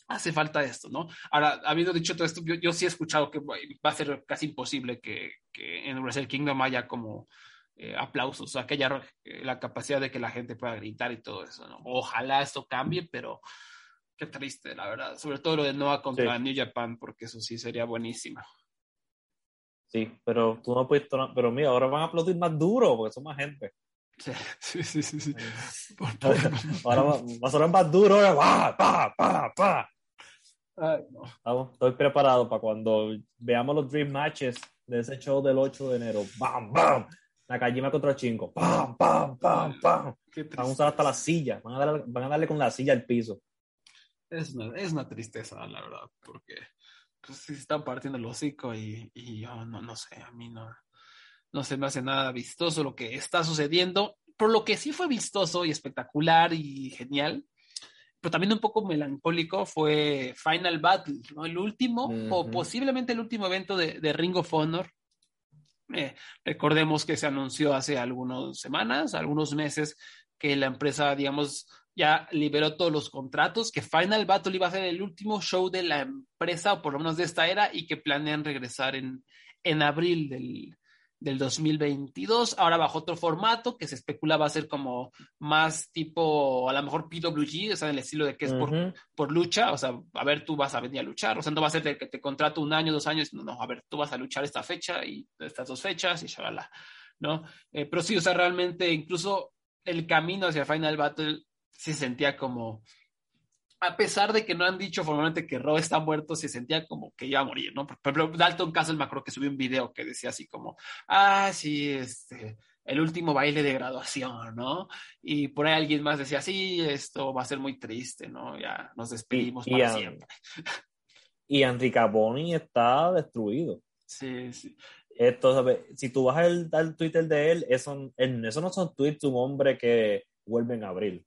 hace falta esto, ¿no? Ahora, habiendo dicho todo esto, yo, yo sí he escuchado que va a ser casi imposible que, que en Wrestle Kingdom haya como eh, aplausos, o sea, que haya eh, la capacidad de que la gente pueda gritar y todo eso, ¿no? Ojalá esto cambie, pero qué triste, la verdad. Sobre todo lo de Noah contra sí. New Japan, porque eso sí sería buenísimo. Sí, pero tú no puedes... Pero mira, ahora van a aplaudir más duro, porque son más gente. Sí, sí, sí. sí. Ahora va, va a sonar más duro. Ahora va, pa, pa, pa. Ay, no. Vamos, estoy preparado para cuando veamos los Dream Matches de ese show del ocho de enero. ¡Bam, bam! Nakajima contra Chingo. ¡Pam, pam, pam, pam! Van a usar hasta la silla. Van a darle, van a darle con la silla al piso. Es una, es una tristeza, la verdad, porque... pues sí, están partiendo el hocico y, y yo no, no sé, a mí no, no se me hace nada vistoso lo que está sucediendo, pero lo que sí fue vistoso y espectacular y genial, pero también un poco melancólico fue Final Battle, ¿no? El último, uh-huh. o posiblemente el último evento de, de Ring of Honor. Eh, recordemos que se anunció hace algunas semanas, algunos meses, que la empresa, digamos, ya liberó todos los contratos, que Final Battle iba a ser el último show de la empresa, o por lo menos de esta era, y que planean regresar en, en abril del, del dos mil veintidós. Ahora bajo otro formato que se especula va a ser como más tipo, a lo mejor P W G, o sea, en el estilo de que es por, uh-huh. por lucha, o sea, a ver, tú vas a venir a luchar, o sea, no va a ser de que te contrato un año, dos años, no, no, a ver, tú vas a luchar esta fecha y estas dos fechas y shalala, ¿no? Eh, pero sí, o sea, realmente incluso el camino hacia Final Battle se sentía como, a pesar de que no han dicho formalmente que Raw está muerto, se sentía como que iba a morir, ¿no? Por ejemplo, Dalton Castle, me acuerdo que subió un video que decía así como, ah, sí, este, el último baile de graduación, ¿no? Y por ahí alguien más decía, sí, esto va a ser muy triste, ¿no? Ya nos despedimos y, para y siempre. Y Enrica Boni está destruido. Sí, sí. Esto, ¿sabes? Si tú vas al, al Twitter de él, eso, eso no son tweets de un hombre que vuelve en abril.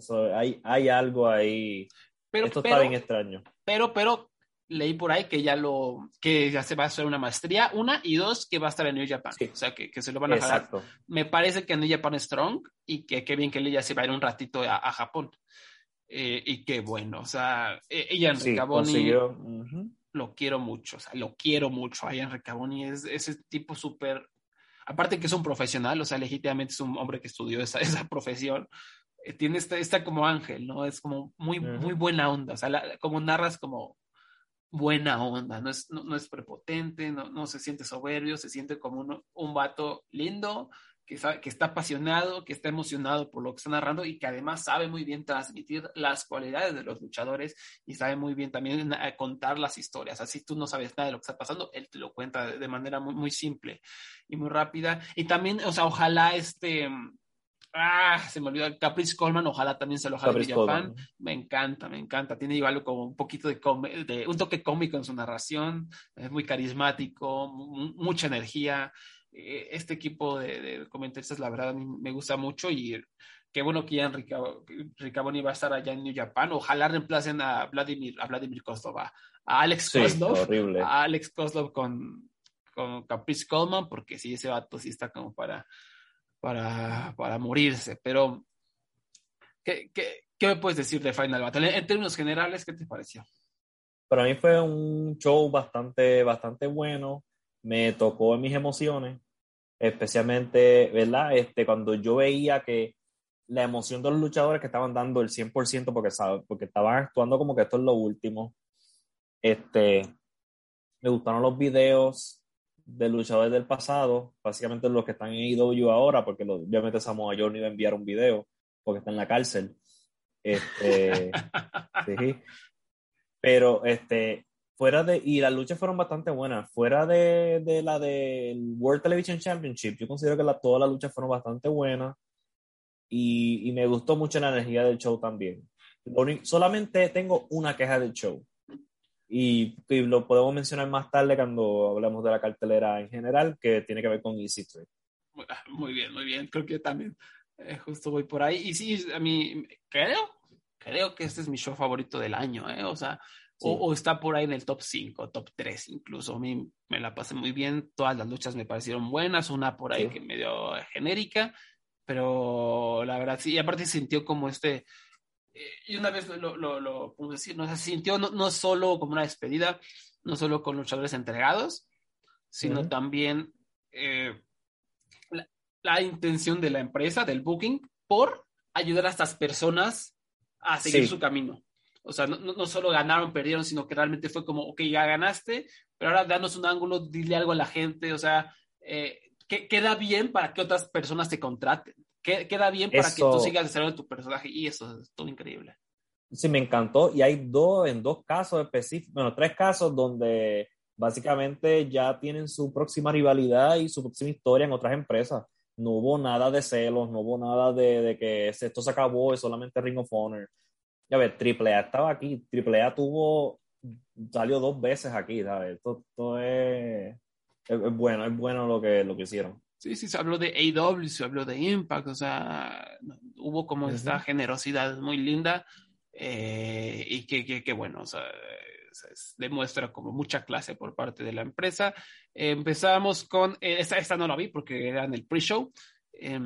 So, hay, hay algo ahí, pero, esto pero, está bien extraño, pero, pero leí por ahí que ya lo que ya se va a hacer una maestría, una y dos, que va a estar en New Japan, sí. O sea que, que se lo van a jalar. Me parece que en New Japan Strong, y que qué bien que ella se va a ir un ratito a, a Japón, eh, y qué bueno, o sea, ella en Enrica Boni, sí, uh-huh. lo quiero mucho, o sea, lo quiero mucho, ella en Enrica Boni es ese tipo súper, aparte que es un profesional, o sea, legítimamente es un hombre que estudió esa, esa profesión. Tiene esta, esta como ángel, ¿no? Es como muy, uh-huh. muy buena onda, o sea, la, como narras como buena onda, no es, no, no es prepotente, no, no se siente soberbio, se siente como un, un vato lindo, que, sabe, que está apasionado, que está emocionado por lo que está narrando y que además sabe muy bien transmitir las cualidades de los luchadores y sabe muy bien también contar las historias. Así tú no sabes nada de lo que está pasando, él te lo cuenta de, de manera muy, muy simple y muy rápida. Y también, o sea, ojalá este... Ah, se me olvidó, Caprice Coleman, ojalá también se lo jale New Japan. Me encanta, me encanta. Tiene igual algo como un poquito de, com- de un toque cómico en su narración. Es muy carismático, m- mucha energía. Este equipo de, de comentaristas, la verdad, me gusta mucho. Y qué bueno que ya Enrica, Enrica Boni va a estar allá en New Japan. Ojalá reemplacen a Vladimir, a Vladimir Kozlov, a, a Alex sí, Kozlov. Horrible. A Alex Kozlov con, con Caprice Coleman, porque sí, ese vato sí está como para. Para, para morirse, pero ¿qué, qué, ¿qué me puedes decir de Final Battle? En términos generales, ¿qué te pareció? Para mí fue un show bastante, bastante bueno, me tocó en mis emociones, especialmente, ¿verdad? Este, cuando yo veía que la emoción de los luchadores que estaban dando el cien por ciento porque, porque estaban actuando como que esto es lo último, este, me gustaron los videos de luchadores del pasado, básicamente los que están en A E W ahora, porque los, obviamente Samoa Joe no iba a enviar un video porque está en la cárcel, este, sí. Pero este, fuera de, y las luchas fueron bastante buenas, fuera de, de la del World Television Championship, yo considero que la, todas las luchas fueron bastante buenas y, y me gustó mucho la energía del show también. Lo, solamente tengo una queja del show, Y, y lo podemos mencionar más tarde cuando hablemos de la cartelera en general, que tiene que ver con Easy Trade. Muy bien, muy bien. Creo que también eh, justo voy por ahí. Y sí, a mí creo, creo que este es mi show favorito del año, ¿eh? O sea, sí. o, o está por ahí en el top cinco, top tres incluso. A mí me la pasé muy bien. Todas las luchas me parecieron buenas. Una por ahí sí. que medio genérica, pero la verdad sí. Y aparte sintió como este... Y una vez lo, lo, lo ¿cómo decir? No, se sintió no, no solo como una despedida, no solo con luchadores entregados, sino uh-huh. también eh, la, la intención de la empresa, del booking, por ayudar a estas personas a seguir sí. su camino. O sea, no, no solo ganaron, perdieron, sino que realmente fue como, ok, ya ganaste, pero ahora danos un ángulo, dile algo a la gente, o sea, eh, que queda bien para que otras personas te contraten. Queda bien para eso, que tú sigas desarrollando tu personaje, y eso es todo increíble. Sí, me encantó, y hay dos, en dos casos específicos, bueno, tres casos donde básicamente ya tienen su próxima rivalidad y su próxima historia en otras empresas. No hubo nada de celos, no hubo nada de, de que esto se acabó, es solamente Ring of Honor. Ya ves, Triple A estaba aquí, Triple A tuvo, salió dos veces aquí, ¿sabes? Esto, esto es, es, es bueno, es bueno lo que, lo que hicieron. Sí, sí, se habló de A E W, se habló de Impact, o sea, hubo como uh-huh. esta generosidad muy linda eh, y que, que, que bueno, o sea, es, demuestra como mucha clase por parte de la empresa. Eh, empezamos con, eh, esta, esta no la vi porque era en el pre-show, eh,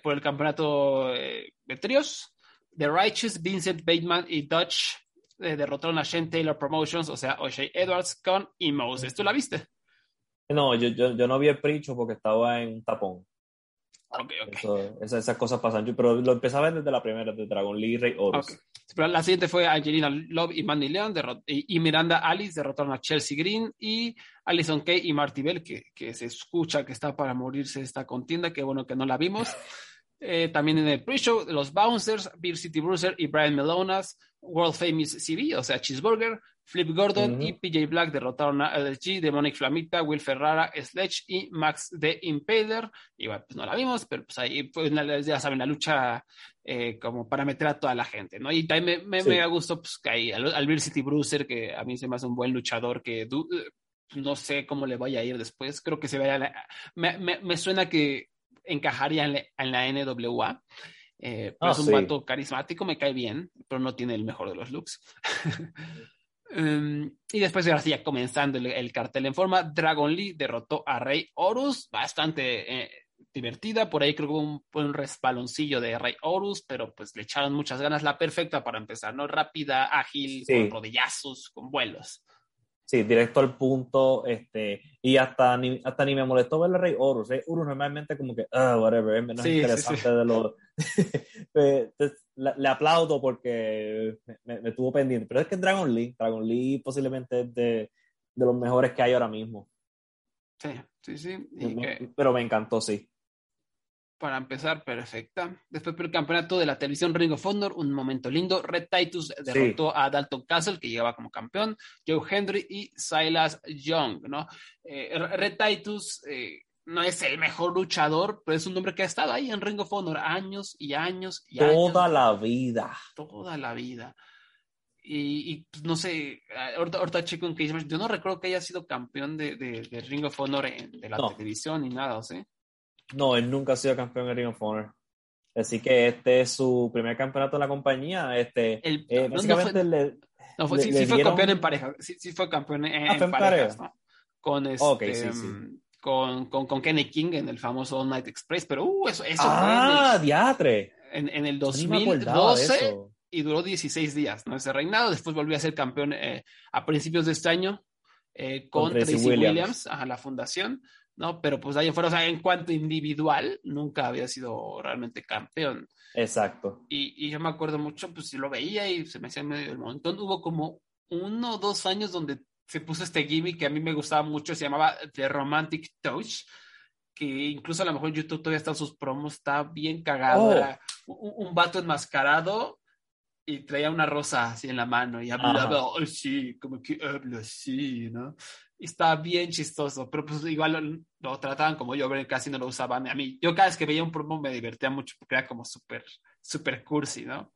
por el campeonato eh, de tríos, The Righteous, Vincent Bateman y Dutch eh, derrotaron a Shane Taylor Promotions, o sea, O'Shea Edwards con Emo's. ¿Tú la viste? No, yo, yo, yo no vi el pre-show porque estaba en un tapón. Okay, okay. Eso, esas, esas cosas pasan. Yo, pero lo empezaba desde la primera, de Dragon Lee y Rey Horus. Okay. Pero la siguiente fue Angelina Love y Mandy Leon derrot- y, y Miranda Alice derrotaron a Chelsea Green y Alison Kay y Marty Bell, que, que se escucha que está para morirse esta contienda, que bueno que no la vimos. Eh, también en el pre-show, los Bouncers, Beer City Bruiser y Brian Melonas, World Famous C B, o sea Cheeseburger, Flip Gordon uh-huh. y P J Black derrotaron a L G, Demonic Flamita, Will Ferrara, Sledge y Max the Impaler. Y bueno, pues no la vimos, pero pues ahí pues, ya saben, la lucha eh, como para meter a toda la gente, ¿no? Y también me, me, sí. me gustó pues, que ahí, al, al Beer City Bruiser, que a mí se me hace un buen luchador que... Du- no sé cómo le vaya a ir después, creo que se vaya... La... Me, me, me suena que encajaría en, le, en la N W A. Eh, oh, es un sí. vato carismático, me cae bien, pero no tiene el mejor de los looks. um, y después, ahora sí, ya comenzando el, el cartel en forma, Dragon Lee derrotó a Rey Horus, bastante eh, divertida, por ahí creo que hubo un, un respaloncillo de Rey Horus, pero pues le echaron muchas ganas, la perfecta para empezar, ¿no? Rápida, ágil, sí. con rodillazos, con vuelos. Sí, directo al punto, este, y hasta ni, hasta ni me molestó ver a Rey Horus. Rey Horus normalmente como que, ah, oh, whatever, es menos sí, interesante sí, sí. de lo... Entonces, la, le aplaudo porque me, me estuvo pendiente. Pero es que Dragon Lee, Dragon Lee posiblemente es de, de los mejores que hay ahora mismo. Sí, sí, sí. Y no, que... Pero me encantó, sí. Para empezar, perfecta. Después por el campeonato de la televisión Ring of Honor, un momento lindo. Red Titus derrotó sí. a Dalton Castle, que llegaba como campeón, Joe Hendry y Silas Young, ¿no? Eh, Red Titus eh, no es el mejor luchador, pero es un hombre que ha estado ahí en Ring of Honor años y años y Toda años. Toda la vida. Toda la vida. Y, y pues, no sé, ahorita, ahorita checo en que yo no recuerdo que haya sido campeón de, de, de Ring of Honor en, de la no. televisión ni nada, o sea. No, él nunca ha sido campeón en Ring of Honor. Así que este es su primer campeonato en la compañía. Este, el, eh, básicamente no, no fue, le, no fue, le, sí, le sí dieron... fue campeón en pareja. Sí, sí fue campeón en, ah, en parejas, pareja. ¿No? Con, este, okay, sí, sí. Con, con, con Kenny King en el famoso All Night Express. Pero uh, eso, eso ah, fue diatre. En, en el dos mil doce y duró dieciséis días, ¿no? Ese reinado. Después volvió a ser campeón eh, a principios de este año eh, con, con Tracy Williams, Williams a la fundación. No, pero pues ahí fuera, o sea, en cuanto individual, nunca había sido realmente campeón. Exacto. Y, y yo me acuerdo mucho, pues lo veía y se me hacía medio el montón. Hubo como uno o dos años donde se puso este gimmick que a mí me gustaba mucho, se llamaba The Romantic Touch, que incluso a lo mejor en YouTube todavía están sus promos, está bien cagado. Oh. Era un, un vato enmascarado y traía una rosa así en la mano y hablaba, oh, sí, como que hablo así, ¿no? Y estaba bien chistoso, pero pues igual lo, lo trataban como yo, pero casi no lo usaban. A mí, yo cada vez que veía un promo me divertía mucho porque era como súper, súper cursi, ¿no?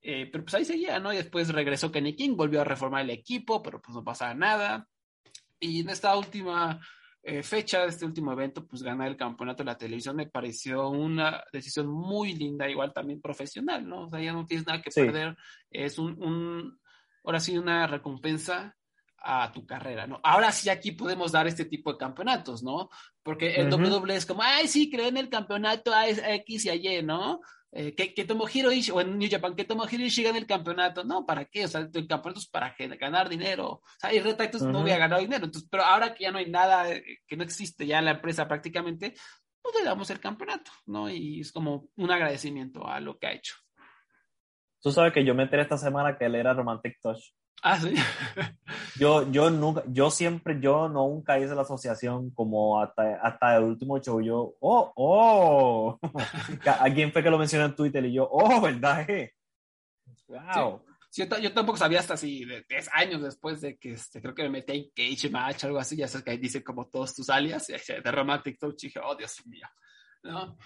Eh, pero pues ahí seguía, ¿no? Y después regresó Kenny King, volvió a reformar el equipo, pero pues no pasaba nada. Y en esta última eh, fecha, de este último evento, pues ganar el campeonato de la televisión me pareció una decisión muy linda, igual también profesional, ¿no? O sea, ya no tienes nada que sí. perder. Es un, un, ahora sí, una recompensa a tu carrera, ¿no? Ahora sí aquí podemos dar este tipo de campeonatos, ¿no? Porque el uh-huh. W W E es como, ay, sí, creo en el campeonato a X y a Y, ¿no? Eh, que, que Tomohiro Ishii, o en New Japan, que Tomohiro Ishii gana el campeonato, ¿no? ¿Para qué? O sea, el campeonato es para ganar dinero, o sea, y Red Titus uh-huh. no voy a ganar dinero, entonces, pero ahora que ya no hay nada, que no existe ya la empresa prácticamente, pues le damos el campeonato, ¿no? Y es como un agradecimiento a lo que ha hecho. Tú sabes que yo me enteré esta semana que él era Romantic Touch. Ah, sí. yo, yo nunca, yo siempre, yo nunca hice la asociación como hasta, hasta el último show. Yo, oh, oh. Alguien fue que lo mencionó en Twitter y yo, oh, ¿verdad? Eh? Wow. Sí. Yo, t- yo tampoco sabía hasta así, de tres años después de que este, creo que me metí en Cage Match, algo así, ya sabes que ahí dice como todos tus alias, de Romantic Touch, dije, oh, Dios mío, ¿no?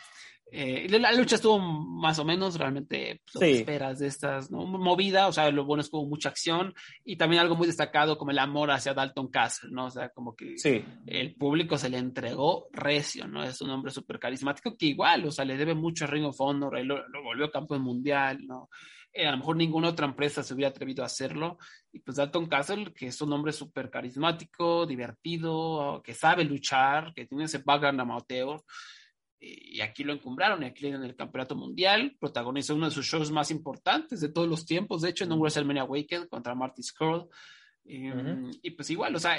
Eh, la lucha estuvo más o menos realmente pues, sí. esperas de estas, ¿no? Movida, o sea, lo bueno es que hubo mucha acción y también algo muy destacado como el amor hacia Dalton Castle, ¿no? O sea, como que sí. el público se le entregó recio, ¿no? Es un hombre súper carismático que igual, o sea, le debe mucho a Ring of Honor, lo, lo volvió campeón mundial, ¿no? Eh, a lo mejor ninguna otra empresa se hubiera atrevido a hacerlo y pues Dalton Castle, que es un hombre súper carismático, divertido, que sabe luchar, que tiene ese background amateur. Y aquí lo encumbraron, y aquí en el campeonato mundial protagonizó uno de sus shows más importantes de todos los tiempos, de hecho en un WrestleMania Weekend contra Marty Scurll. Y, uh-huh. y pues igual, o sea,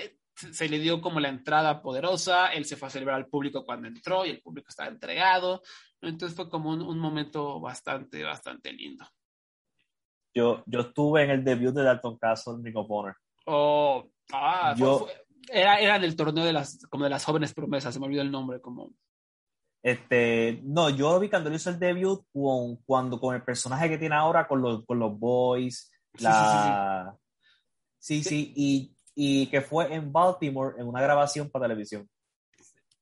se le dio como la entrada poderosa, él se fue a celebrar al público cuando entró y el público estaba entregado, entonces fue como un, un momento bastante, bastante lindo. Yo, yo estuve en el debut de Dalton Castle en Ring of Honor. Oh, ah, yo, fue, era, era en el torneo de las, como de las jóvenes promesas, se me olvidó el nombre, como... Este, no, yo vi cuando él hizo el debut con, cuando, con el personaje que tiene ahora, con los, con los boys, la... Sí, sí, sí, sí. sí, sí y... y que fue en Baltimore en una grabación para televisión.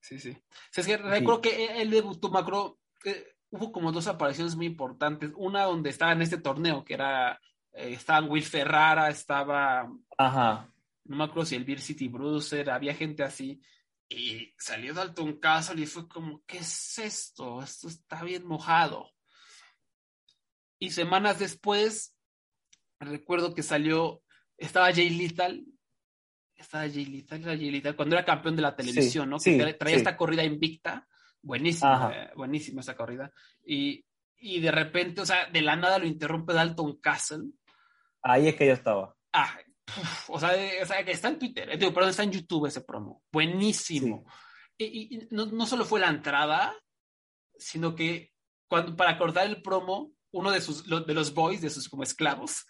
Sí, sí. Es que recuerdo sí. que él debutó, Macro, eh, hubo como dos apariciones muy importantes. Una donde estaba en este torneo, que era, eh, estaba Will Ferrara, estaba, Ajá. no me acuerdo si el Beer City Bruiser, había gente así, y salió Dalton Castle y fue como, ¿qué es esto? Esto está bien mojado. Y semanas después, recuerdo que salió, estaba Jay Lethal, Estaba Jay Lethal, era Jay Lethal, cuando era campeón de la televisión, sí, ¿no? Que sí, traía sí. esta corrida invicta, buenísima, eh, buenísima esa corrida. Y, y de repente, o sea, de la nada lo interrumpe Dalton Castle. Ahí es que yo estaba. Ah, puf, o sea, o sea, que está en Twitter, eh, digo, perdón, está en YouTube ese promo. Buenísimo. Sí. Y, y no, no solo fue la entrada, sino que cuando, para cortar el promo, uno de sus, lo, de los boys, de sus como esclavos,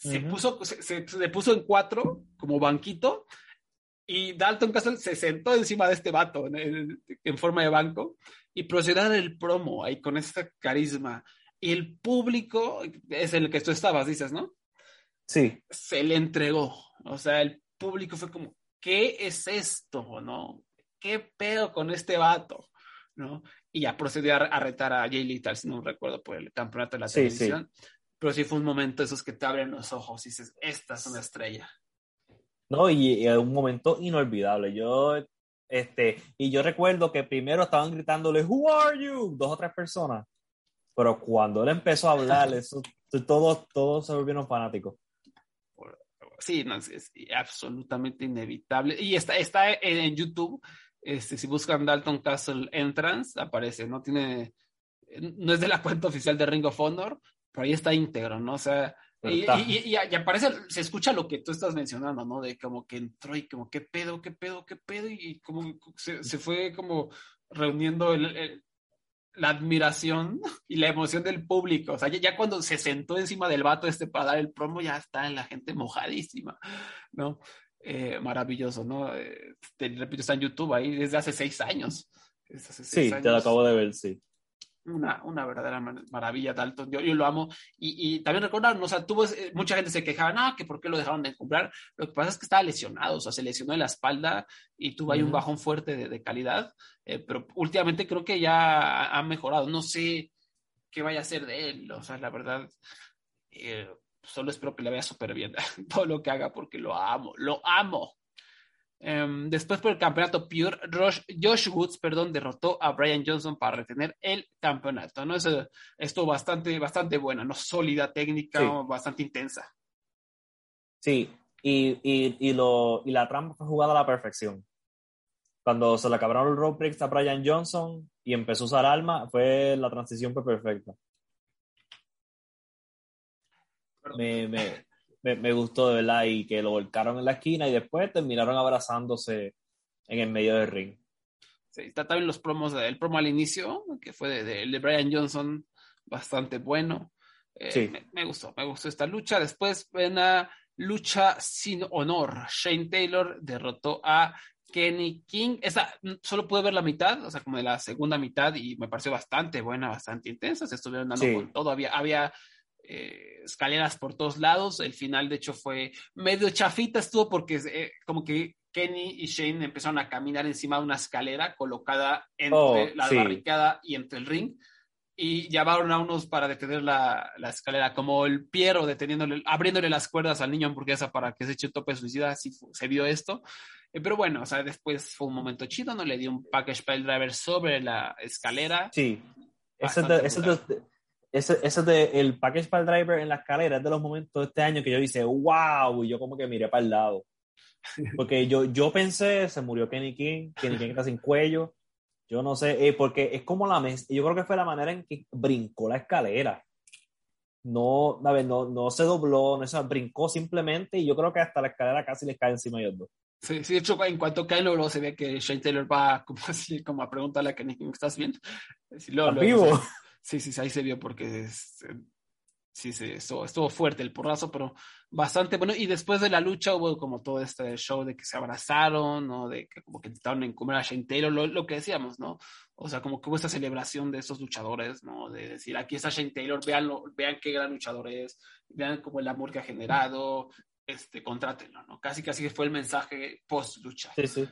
se uh-huh. puso se, se, se puso en cuatro como banquito y Dalton Castle se sentó encima de este vato en, en, en forma de banco y procedió a dar el promo ahí con esta carisma y el público es el que tú estabas, dices, ¿no? Sí. Se le entregó, o sea, el público fue como, ¿qué es esto? ¿No? ¿Qué pedo con este vato? ¿No? Y ya procedió a, a retar a Jay Lethal, si no recuerdo, por el campeonato de la sí, televisión. Sí. Pero sí fue un momento esos que te abren los ojos y dices, esta es una estrella. No, y es un momento inolvidable. Yo, este, y yo recuerdo que primero estaban gritándole, "Who are you?" dos o tres personas. Pero cuando él empezó a hablar, eso, todos, todos se volvieron fanáticos. Sí, no, es, es absolutamente inevitable. Y está, está en, en YouTube. Este, si buscan Dalton Castle Entrance, aparece. No tiene, no es de la cuenta oficial de Ring of Honor, pero ahí está íntegro, ¿no? O sea, y, y, y, y aparece, se escucha lo que tú estás mencionando, ¿no? De como que entró y como, ¿qué pedo, qué pedo, qué pedo? Y como se, se fue como reuniendo el, el, la admiración y la emoción del público. O sea, ya, ya cuando se sentó encima del vato este para dar el promo, ya está la gente mojadísima, ¿no? Eh, maravilloso, ¿no? Eh, te repito, está en YouTube ahí desde hace seis años. Desde hace seis sí, años. Te lo acabo de ver, sí. Una, una verdadera maravilla, Dalton. Yo, yo lo amo. Y, y también recordaron, o sea, tuvo, eh, mucha gente se quejaba, no, que por qué lo dejaron de comprar. Lo que pasa es que estaba lesionado, o sea, se lesionó en la espalda y tuvo ahí uh-huh. un bajón fuerte de, de calidad. Eh, pero últimamente creo que ya ha, ha mejorado. No sé qué vaya a hacer de él. O sea, la verdad, eh, solo espero que le vaya súper bien todo lo que haga porque lo amo, lo amo. Um, después por el campeonato Pure, Rush, Josh Woods, perdón, derrotó a Brian Johnson para retener el campeonato, ¿no? Eso, esto bastante, bastante buena, ¿no? Sólida, técnica, sí. Bastante intensa. Sí, y, y, y, lo, y la trampa fue jugada a la perfección. Cuando se le acabaron los road breaks a Brian Johnson y empezó a usar alma, fue la transición perfecta. Me... me... Me, me gustó, de verdad, y que lo volcaron en la esquina y después terminaron abrazándose en el medio del ring. Sí, está también los promos, el promo al inicio, que fue de, de, de Brian Johnson, bastante bueno. Eh, sí. me, me gustó, me gustó esta lucha. Después, una lucha sin honor. Shane Taylor derrotó a Kenny King. Esa solo pude ver la mitad, o sea, como de la segunda mitad, y me pareció bastante buena, bastante intensa. Se estuvieron dando sí. con todo. Había... había Eh, escaleras por todos lados. El final de hecho fue medio chafita, estuvo porque eh, como que Kenny y Shane empezaron a caminar encima de una escalera colocada entre oh, la sí. barricada y entre el ring y llamaron a unos para detener la, la escalera, como el Piero deteniéndole, abriéndole las cuerdas al niño hamburguesa para que se eche un tope de suicida. Así fue, se vio esto, eh, pero bueno, o sea, después fue un momento chido, ¿no? Le dio un package para el driver sobre la escalera. Sí, eso es Ese, ese de, el package para el driver en la escalera es de los momentos de este año que yo hice wow, y yo como que miré para el lado porque yo, yo pensé se murió Kenny King, Kenny King está sin cuello, yo no sé, eh, porque es como la mesa, yo creo que fue la manera en que brincó la escalera, no, a ver, no, no se dobló, no, o sea, brincó simplemente y yo creo que hasta la escalera casi les cae encima a ellos dos. Sí, sí, de hecho, en cuanto caen, luego se ve que Shane Taylor va como así, como a preguntarle a Kenny King, ¿estás bien? Sí, luego, luego, vivo. Sí, sí, ahí se vio porque es, sí, sí, estuvo, estuvo fuerte el porrazo, pero bastante bueno. Y después de la lucha hubo como todo este show de que se abrazaron, ¿no? De que como que intentaron encubrir a Shane Taylor, lo, lo que decíamos, ¿no? O sea, como que hubo esta celebración de estos luchadores, ¿no? De decir, aquí está Shane Taylor, vean, vean qué gran luchador es, vean como el amor que ha generado, este, contrátenlo, ¿no? Casi casi fue el mensaje post-lucha. Sí, sí.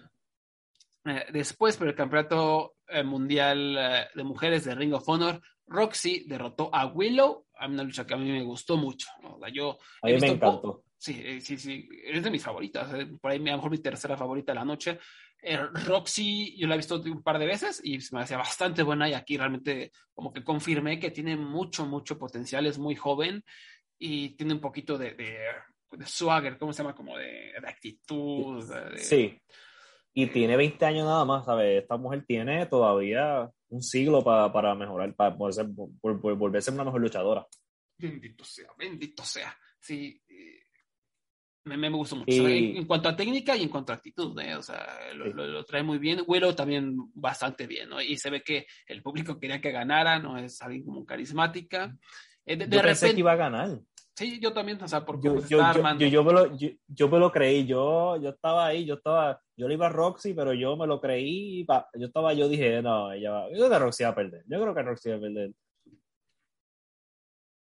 Eh, después, por el campeonato eh, mundial eh, de mujeres de Ring of Honor, Roxy derrotó a Willow, a una lucha que a mí me gustó mucho, ¿no? O sea, yo a mí me encantó. Po- sí, eh, sí, sí, es de mis favoritas, eh. Por ahí a lo mejor mi tercera favorita de la noche. Eh, Roxy, yo la he visto un par de veces y se me hacía bastante buena, y aquí realmente como que confirmé que tiene mucho, mucho potencial, es muy joven y tiene un poquito de, de, de swagger, ¿cómo se llama? Como de, de actitud. De, sí. Y tiene veinte años nada más, ¿sabes? Esta mujer tiene todavía un siglo pa, para mejorar, para volverse, volverse una mejor luchadora. Bendito sea, bendito sea. Sí, me, me gustó mucho. Y... O sea, en, en cuanto a técnica y en cuanto a actitud, ¿eh? O sea, lo, sí. lo, lo trae muy bien. Willow también bastante bien, ¿no? Y se ve que el público quería que ganara, ¿no? Es alguien como carismática. De, de yo repente... pensé que iba a ganar. Sí, yo también, o sea, porque yo, yo, yo, yo, yo, me lo, yo, yo me lo creí, yo, yo estaba ahí, yo estaba, yo le iba a Roxy, pero yo me lo creí, pa, yo estaba, yo dije, no, ella va, yo creo que Roxy va a perder, yo creo que Roxy va a perder.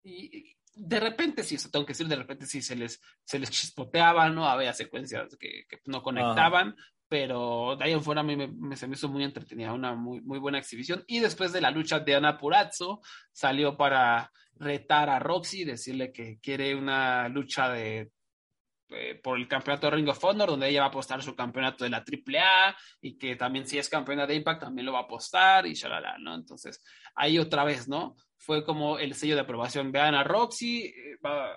Y de repente sí, o sea, tengo que decir, de repente sí se les, se les chispoteaban, ¿no? Había secuencias que, que no conectaban. Ajá. Pero de ahí en fuera a mí me, me, se me hizo muy entretenida, una muy, muy buena exhibición. Y después de la lucha, Deonna Purrazzo salió para retar a Roxy, decirle que quiere una lucha de, eh, por el campeonato de Ring of Honor, donde ella va a apostar su campeonato de la triple A, y que también si es campeona de Impact también lo va a apostar, y shalala, ¿no? Entonces, ahí otra vez, ¿no? Fue como el sello de aprobación. Vean a Roxy,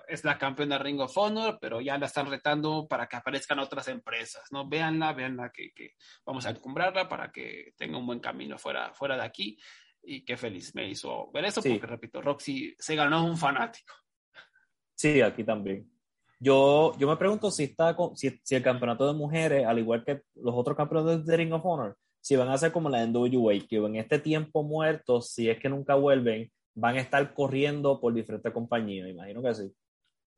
es la campeona de Ring of Honor, pero ya la están retando para que aparezcan otras empresas, ¿no? Véanla, véanla que, que vamos a encumbrarla para que tenga un buen camino fuera, fuera de aquí. Y qué feliz me hizo ver eso, sí. Porque, repito, Roxy se ganó un fanático. Sí, aquí también. Yo, yo me pregunto si, está, si, si el campeonato de mujeres, al igual que los otros campeonatos de Ring of Honor, si van a ser como la N W A, que en este tiempo muerto, si es que nunca vuelven, van a estar corriendo por diferentes compañías, imagino que sí.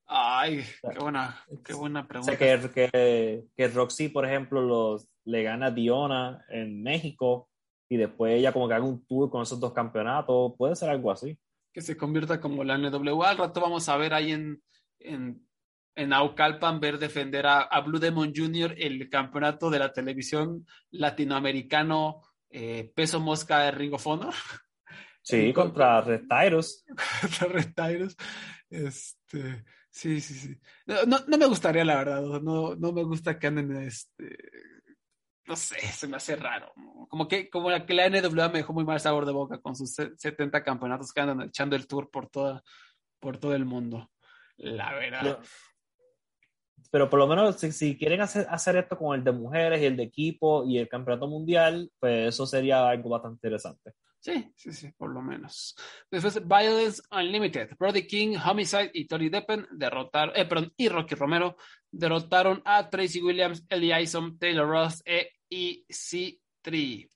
Ay, qué buena, qué buena pregunta. O sea, que, que, que Roxy, por ejemplo, los, le gana a Deonna en México y después ella como que haga un tour con esos dos campeonatos, puede ser algo así. Que se convierta como la N W A. Al rato vamos a ver ahí en, en, en Naucalpan ver defender a, a Blue Demon junior el campeonato de la televisión latinoamericano, eh, peso mosca de Ring of Honor. Sí, contra Retiros. Contra Retiros. Este, sí, sí, sí. No, no, no me gustaría, la verdad. No, no me gusta que anden, este, no sé, se me hace raro. Como que, como la que la N W A me dejó muy mal sabor de boca con sus setenta campeonatos que andan echando el tour por toda, por todo el mundo. La verdad. Pero, pero por lo menos si, si quieren hacer, hacer esto con el de mujeres y el de equipo y el campeonato mundial, pues eso sería algo bastante interesante. Sí, sí, sí, por lo menos. Después, Violence Unlimited. Brody King, Homicide y Tori Deppen derrotaron, eh, perdón, y Rocky Romero derrotaron a Tracy Williams, Eliason, Taylor Ross e E C tres.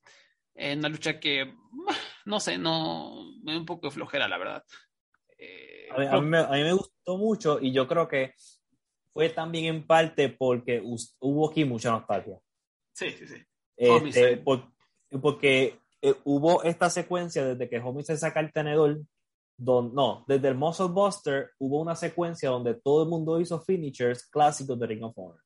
En una lucha que, no sé, no, me un poco flojera, la verdad. Eh, a, mí, a, mí me, a mí me gustó mucho y yo creo que fue también en parte porque us, hubo aquí mucha nostalgia. Sí, sí, sí. Este, por, porque... Eh, hubo esta secuencia desde que Homicide saca el tenedor, don, no, desde el Muscle Buster hubo una secuencia donde todo el mundo hizo finishers clásicos de Ring of Honor.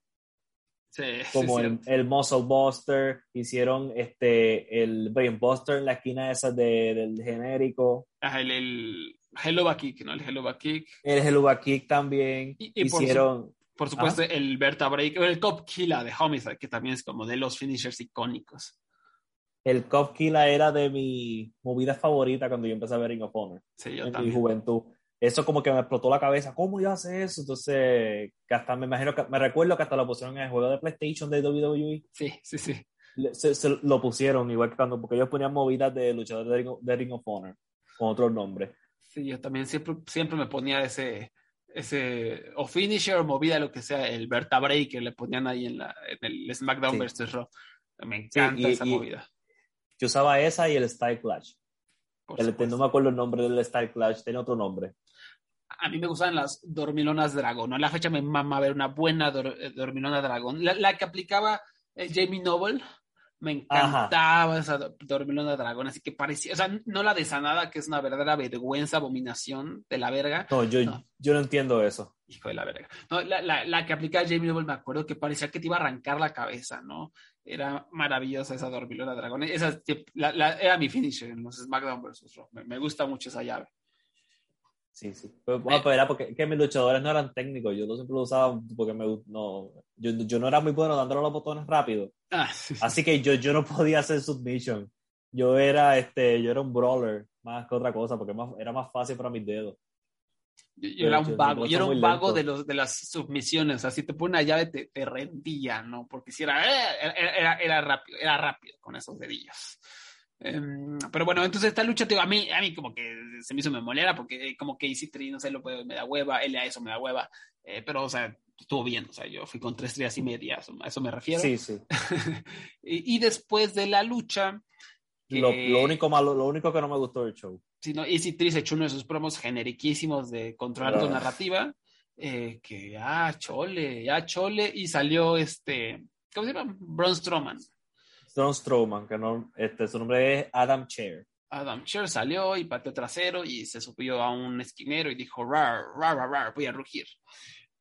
Sí, como sí, el, sí. el Muscle Buster, hicieron este, el Brain Buster en la esquina esa de, del genérico. Ajá, el, el Helluva Kick, ¿no? El Helluva Kick. El Helluva Kick también. Y, y hicieron... Por, su, por supuesto, ¿ah? El Bertha Break, el Cop Killa de Homicide, que también es como de los finishers icónicos. El Cop Killa era de mi movida favorita cuando yo empecé a ver Ring of Honor. Sí, yo en también. Mi juventud. Eso como que me explotó la cabeza. ¿Cómo yo hace eso? Entonces, que hasta me imagino, que, me recuerdo que hasta lo pusieron en el juego de PlayStation de W W E. Sí, sí, sí. Le, se, se lo pusieron igual que cuando, porque ellos ponían movidas de luchadores de Ring of, de Ring of Honor con otros nombres. Sí, yo también siempre, siempre me ponía ese... ese o finisher o movida, lo que sea, el vertebreaker le ponían ahí en, la, en el SmackDown sí. versus Raw. Me encanta sí, y, esa y, movida. Yo usaba esa y el Style Clash. El, no me acuerdo el nombre del Style Clash, tenía otro nombre. A mí me gustaban las dormilonas dragón. A la fecha me mama ver una buena dor, dormilona dragón. La, la que aplicaba eh, Jamie Noble. Me encantaba Ajá. esa dormilona dragón. Así que parecía, o sea, no la desanada, que es una verdadera vergüenza, abominación de la verga. No, yo no, yo no entiendo eso. Hijo de la verga. No, la, la, la que aplicaba Jamie Noble, me acuerdo que parecía que te iba a arrancar la cabeza, ¿no? Era maravillosa esa dormilona dragón. Esa la, la, era mi finisher en los SmackDown versus Raw. Me, me gusta mucho esa llave. Sí, sí. Pero, bueno, pero era porque que mis luchadores no eran técnicos. Yo no siempre lo usaba porque me, no, yo, yo no era muy bueno dándole los botones rápido. Ah, sí, sí. Así que yo, yo no podía hacer submission. Yo era, este, yo era un brawler más que otra cosa porque más, era más fácil para mis dedos. Yo, yo era un vago, yo era un vago de, los, de las submisiones. O sea, si te pone una llave te, te rendía, ¿no? Porque si era, era, era, era rápido, era rápido con esos dedillos. Um, pero bueno, entonces esta lucha, tío, a mí a mí como que se me hizo memolera porque eh, como que A C tres, no sé, lo puedo, me da hueva, él a eso me da hueva, eh, pero o sea, estuvo bien, o sea, yo fui con tres estrellas y media, a eso me refiero. Sí, sí. y, y después de la lucha... Lo, eh, lo único malo, lo único que no me gustó del show. Sí, no, A C tres se echó uno de sus promos generiquísimos de controlar tu narrativa, eh, que ah, chole, ah, chole, y salió este, ¿cómo se llama? Braun Strowman. Don Strowman, que no, este, su nombre es Adam Cher. Adam Cher salió y pateó trasero y se subió a un esquinero y dijo, rar, rar, rar, rar, voy a rugir.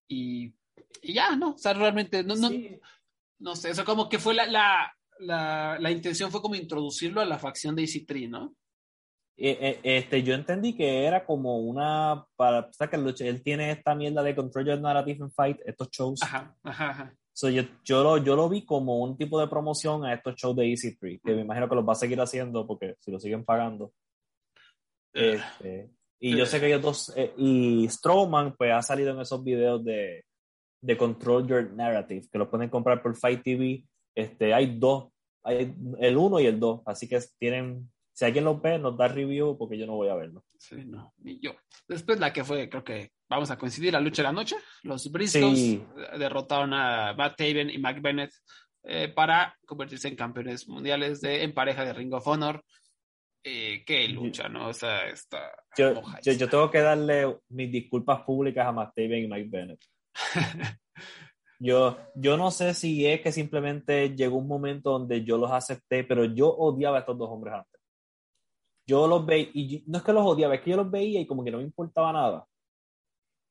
Y, y ya, ¿no? O sea, realmente, no, sí. no, no sé, eso como que fue la, la, la, la intención fue como introducirlo a la facción de A C tres, ¿no? Eh, eh, este, yo entendí que era como una, para, o sea, que él tiene esta mierda de Control Your Narrative and Fight, estos shows. Ajá, ajá, ajá. So yo, yo, lo, yo lo vi como un tipo de promoción a estos shows de E C tres, que me imagino que los va a seguir haciendo porque si lo siguen pagando. Este, y yo sé que ellos dos, eh, y Strowman pues ha salido en esos videos de, de Control Your Narrative, que los pueden comprar por Fight T V. Este, hay dos, hay el uno y el dos, así que tienen... Si alguien lo ve, nos da review porque yo no voy a verlo. Sí, no, ni yo. Después la que fue, creo que vamos a coincidir, la lucha de la noche. Los Briscoes sí. derrotaron a Matt Taven y Mac Bennett eh, para convertirse en campeones mundiales de, en pareja de Ring of Honor. Eh, qué lucha, ¿no? O sea, está... Yo, yo, yo tengo que darle mis disculpas públicas a Matt Taven y Mac Bennett. Yo, yo no sé si es que simplemente llegó un momento donde yo los acepté, pero yo odiaba a estos dos hombres antes. Yo los veía, y yo, no es que los odiaba, es que yo los veía y como que no me importaba nada.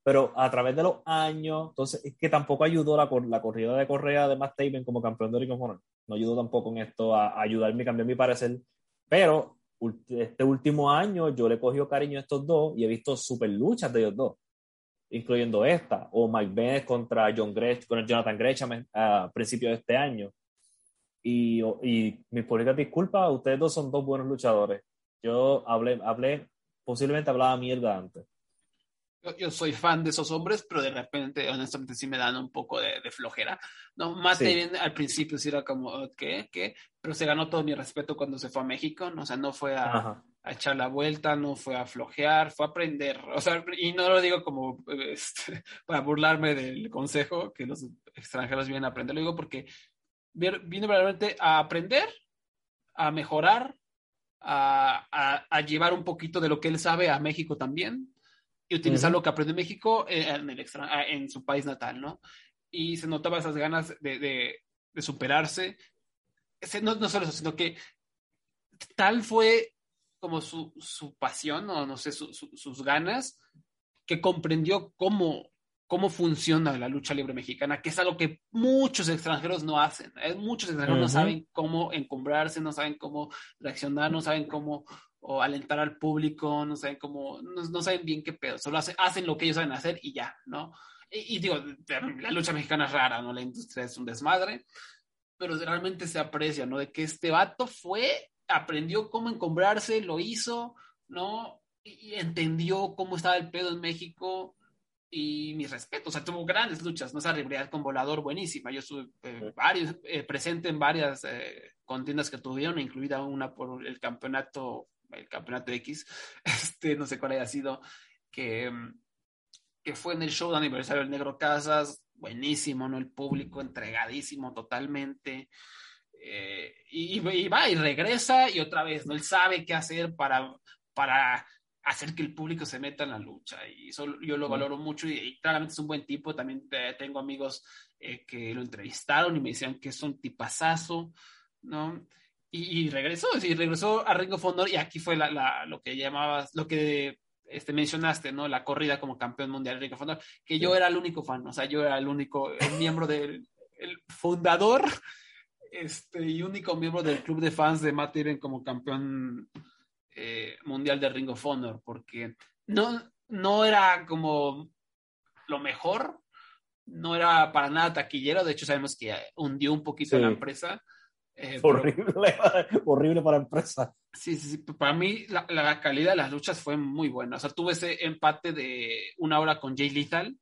Pero a través de los años, entonces es que tampoco ayudó la, la corrida de Correa de Matt Taven como campeón de Ring of Honor. No ayudó tampoco en esto a, a ayudarme a cambiar mi parecer. Pero este último año yo le he cogido cariño a estos dos y he visto super luchas de ellos dos, incluyendo esta, o Mike Bennett contra John Grech, con Jonathan Gresham a principios de este año. Y, y mis públicas disculpas, ustedes dos son dos buenos luchadores. Yo hablé, hablé, posiblemente hablaba mierda antes. Yo, yo soy fan de esos hombres, pero de repente, honestamente, sí me dan un poco de, de flojera. No, más sí. bien al principio sí era como, ¿qué? ¿Qué? Pero se ganó todo mi respeto cuando se fue a México, ¿no? O sea, no fue a, a echar la vuelta, no fue a flojear, fue a aprender. O sea, y no lo digo como este, para burlarme del consejo que los extranjeros vienen a aprender. Lo digo porque vino verdaderamente a aprender, a mejorar, A, a, a llevar un poquito de lo que él sabe a México también y utilizar uh-huh. lo que aprendió en México en, el extra, en su país natal, ¿no? Y se notaba esas ganas de, de, de superarse. Ese, no, no solo eso, sino que tal fue como su, su pasión, o no sé, su, su, sus ganas, que comprendió cómo, cómo funciona la lucha libre mexicana, que es algo que muchos extranjeros no hacen. Muchos extranjeros uh-huh. no saben cómo encumbrarse, no saben cómo reaccionar, no saben cómo o, alentar al público, no saben cómo, no, no saben bien qué pedo, solo hace, hacen lo que ellos saben hacer y ya, ¿no? Y, y digo, la lucha mexicana es rara, ¿no? La industria es un desmadre, pero realmente se aprecia, ¿no? De que este vato fue, aprendió cómo encumbrarse, lo hizo, ¿no? Y, y entendió cómo estaba el pedo en México. Y mis respetos, o sea, tuvo grandes luchas, ¿no? Esa rivalidad con Volador, buenísima. Yo estuve eh, varios, eh, presente en varias eh, contiendas que tuvieron, incluida una por el campeonato, el campeonato X, este, no sé cuál haya sido, que, que fue en el show de aniversario del Negro Casas, buenísimo, ¿no? El público entregadísimo totalmente, eh, y, y va y regresa y otra vez, ¿no? Él sabe qué hacer para, para hacer que el público se meta en la lucha, y eso yo lo valoro mucho, y, y claramente es un buen tipo. También eh, tengo amigos eh, que lo entrevistaron y me decían que es un tipazazo, ¿no? Y, y regresó, y regresó a Ring of Honor, y aquí fue la, la, lo que llamabas, lo que este, mencionaste, ¿no? La corrida como campeón mundial de Ring of Honor, que sí. Yo era el único fan, o sea, yo era el único el miembro del el fundador este, y único miembro del club de fans de Matt Taven como campeón eh, mundial de Ring of Honor, porque no, no era como lo mejor, no era para nada taquillero, de hecho sabemos que hundió un poquito sí. la empresa. Eh, horrible, pero, horrible para empresa. Sí, sí, sí. Para mí la, la calidad de las luchas fue muy buena. O sea, tuve ese empate de una hora con Jay Lethal,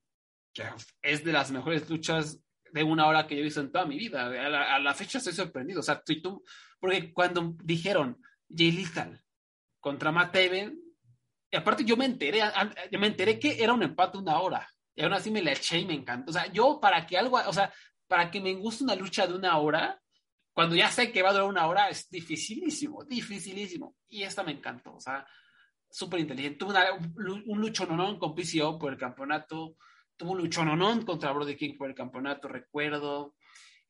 que es de las mejores luchas de una hora que yo he visto en toda mi vida. A la, a la fecha estoy sorprendido. O sea, tú y tú, porque cuando dijeron Jay Lethal contra Matt Taven, y aparte yo me enteré, yo me enteré que era un empate de una hora, y aún así me la eché y me encantó. O sea, yo para que algo, o sea, para que me guste una lucha de una hora, cuando ya sé que va a durar una hora, es dificilísimo, dificilísimo. Y esta me encantó, o sea, súper inteligente. Tuvo una, un luchononón con P C O por el campeonato. Tuvo un luchononón contra Brody King por el campeonato, recuerdo.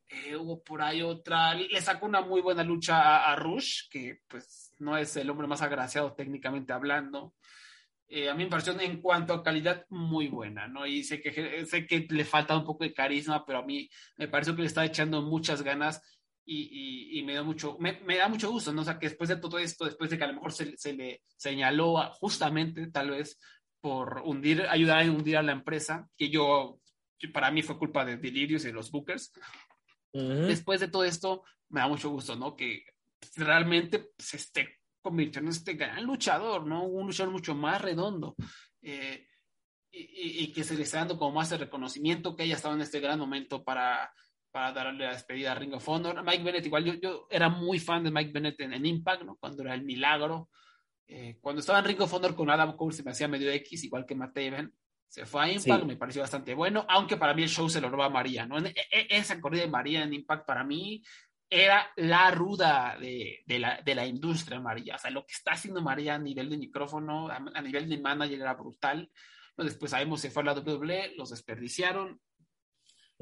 Eh, hubo por ahí otra. Le sacó una muy buena lucha a, a Rush, que pues no es el hombre más agraciado técnicamente hablando. Eh, a mí me pareció en cuanto a calidad muy buena, ¿no? Y sé que, sé que le falta un poco de carisma, pero a mí me pareció que le está echando muchas ganas. Y, y, y me da mucho, me, me da mucho gusto, ¿no? O sea, que después de todo esto, después de que a lo mejor se, se le señaló a, justamente, tal vez, por hundir, ayudar a hundir a la empresa, que yo, para mí fue culpa de Delirious y de los bookers. Uh-huh. Después de todo esto, me da mucho gusto, ¿no? Que realmente se esté convirtiendo en este gran luchador, ¿no? Un luchador mucho más redondo. Eh, y, y, y que se le está dando como más el reconocimiento, que haya estado en este gran momento para... para darle la despedida a Ring of Honor. Mike Bennett, igual, yo, yo era muy fan de Mike Bennett en, en Impact, ¿no? Cuando era el milagro. Eh, cuando estaba en Ring of Honor con Adam Cole se me hacía medio X, igual que Matt Taven. Se fue a Impact, sí. Me pareció bastante bueno, aunque para mí el show se lo roba a María, ¿no? En, en, esa corrida de María en Impact para mí era la ruda de, de, la, de la industria, María. O sea, lo que está haciendo María a nivel de micrófono, a, a nivel de manager era brutal. ¿No? Después sabemos se fue a la doble u doble u E, los desperdiciaron.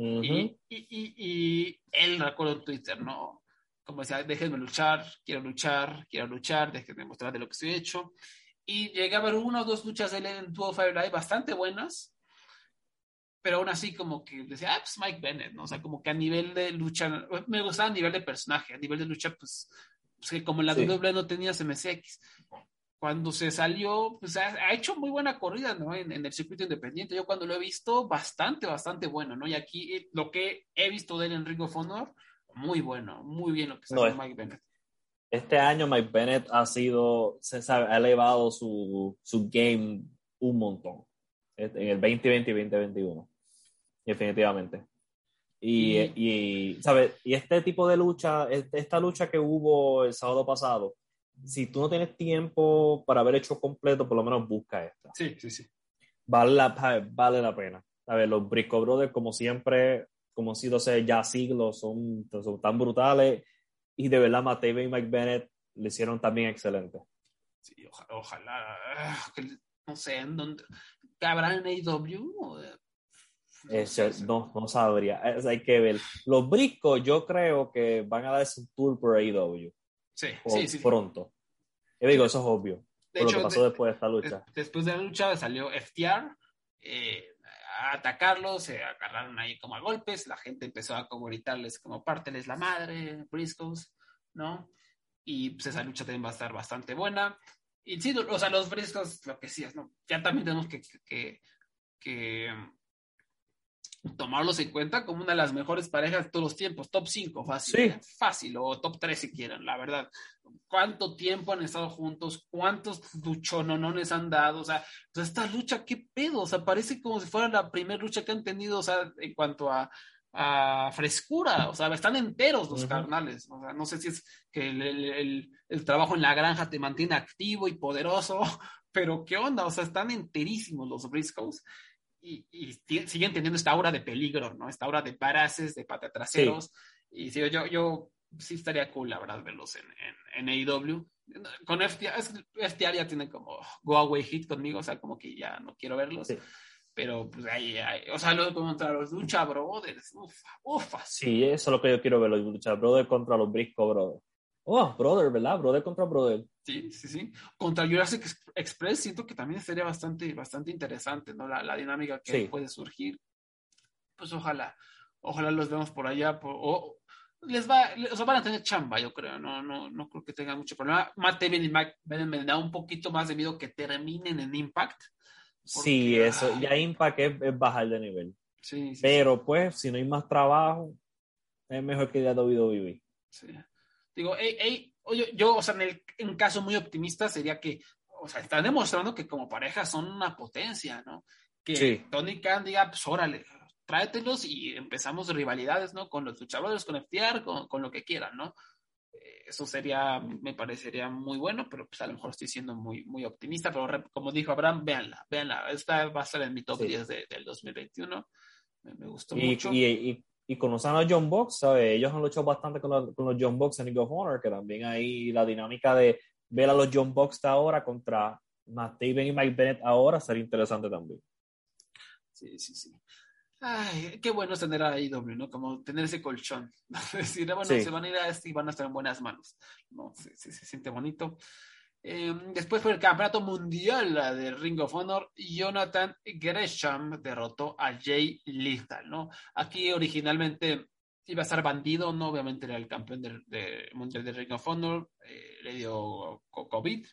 Uh-huh. Y, y, y, y él, recuerdo en Twitter, ¿no? Como decía, déjenme luchar, quiero luchar, quiero luchar, déjenme mostrar de lo que estoy hecho. Y llegué a ver una o dos luchas de él en dos cero cinco Live bastante buenas, pero aún así como que decía, ah, pues Mike Bennett, ¿no? O sea, como que a nivel de lucha, me gustaba a nivel de personaje, a nivel de lucha, pues, pues que como en la sí. doble u doble u E no tenía C M C X. Cuando se salió, pues ha, ha hecho muy buena corrida, ¿no? En, en el circuito independiente. Yo cuando lo he visto, bastante, bastante bueno, ¿no? Y aquí, lo que he visto de él en Ring of Honor, muy bueno, muy bien lo que se no, hace es, Mike Bennett. Este año Mike Bennett ha sido, se sabe, ha elevado su, su game un montón. En el veinte veinte y veinte veintiuno. Definitivamente. Y, mm. y, ¿sabes? Y este tipo de lucha, esta lucha que hubo el sábado pasado, si tú no tienes tiempo para haber hecho completo, por lo menos busca esta. Sí, sí, sí. Vale la, vale la pena. A ver, los Briscoe Brothers, como siempre, como han sido hace ya siglos, son, son tan brutales. Y de verdad, Matt Taven y Mike Bennett le hicieron también excelente. Sí, ojalá. ojalá que, no sé, ¿en dónde? ¿Habrá en A E W? Eso, no, no sabría. Eso hay que ver. Los Briscoe, yo creo que van a dar su tour por A E W. Sí, sí, sí. Pronto. Yo digo, eso es obvio. De hecho, lo que pasó de, después de esta lucha. De, después de la lucha salió F T R eh, a atacarlos, se agarraron ahí como a golpes, la gente empezó a como gritarles como párteles la madre, Briscoes, ¿no? Y pues esa lucha también va a estar bastante buena. Y sí, o sea, los Briscoes, lo que sí es, ¿no? Ya también tenemos que, que, que tomarlos en cuenta como una de las mejores parejas de todos los tiempos, top cinco, fácil, sí. fácil, o top tres si quieren, la verdad. ¿Cuánto tiempo han estado juntos? ¿Cuántos luchononones han dado? O sea, esta lucha, ¿qué pedo? O sea, parece como si fuera la primera lucha que han tenido, o sea, en cuanto a, a frescura, o sea, están enteros los uh-huh. carnales, o sea, no sé si es que el, el, el, el trabajo en la granja te mantiene activo y poderoso, pero ¿qué onda? O sea, están enterísimos los Briscoes. y, y siguen teniendo esta aura de peligro, ¿no? Esta aura de paraces, de patatraseros. Sí. Y sí, yo, yo sí estaría cool, la verdad, verlos en, en, en A E W. Con F T R, F T R ya tiene como go away hit conmigo, o sea, como que ya no quiero verlos. Sí. Pero pues ahí, ahí, o sea, luego contra los Lucha Brothers, ufa, ufa. Sí, eso es lo que yo quiero ver, los Lucha Brothers contra los Brisco Brothers. Oh, brother, ¿verdad? Brother contra brother. Sí, sí, sí. Contra Jurassic Express siento que también sería bastante, bastante interesante, ¿no? La, la dinámica que sí. puede surgir. Pues ojalá, ojalá los vemos por allá. Por, o les va, les, o sea, van a tener chamba, yo creo. No, no, no creo que tengan mucho problema. Matt Taven y Mike Bennett me da un poquito más de miedo que terminen en Impact. Porque, sí, eso. Ah, ya Impact es, es bajar de nivel. Sí, sí. Pero sí, pues, si no hay más trabajo, es mejor que ya W W E. Sí. Digo, hey, hey, yo, yo, o sea, en, el, en caso muy optimista sería que, o sea, están demostrando que como pareja son una potencia, ¿no? Que sí. Tony Khan diga, pues, órale, tráetelos y empezamos rivalidades, ¿no? Con los luchadores, con F T R, con, con lo que quieran, ¿no? Eso sería, me parecería muy bueno, pero pues a lo mejor estoy siendo muy, muy optimista, pero re, como dijo Abraham, véanla, véanla, esta va a estar en mi top sí. diez de, del dos mil veintiuno, me, me gustó y, mucho. Y, y... Y conocen a John Box, ¿sabes? Ellos han luchado bastante con, la, con los John Box en Ring of Honor, que también hay la dinámica de ver a los John Box de ahora contra Matt Taven y Mike Bennett ahora, sería interesante también. Sí, sí, sí. Ay, qué bueno es tener a A E W, ¿no? Como tener ese colchón. Decir, bueno, sí. se van a ir a este y van a estar en buenas manos. No, se, se, se siente bonito. Eh, después fue el campeonato mundial de Ring of Honor. Jonathan Gresham derrotó a Jay Lethal, ¿no? Aquí originalmente iba a estar Bandido, ¿no? Obviamente era el campeón del de, mundial de Ring of Honor, eh, le dio COVID,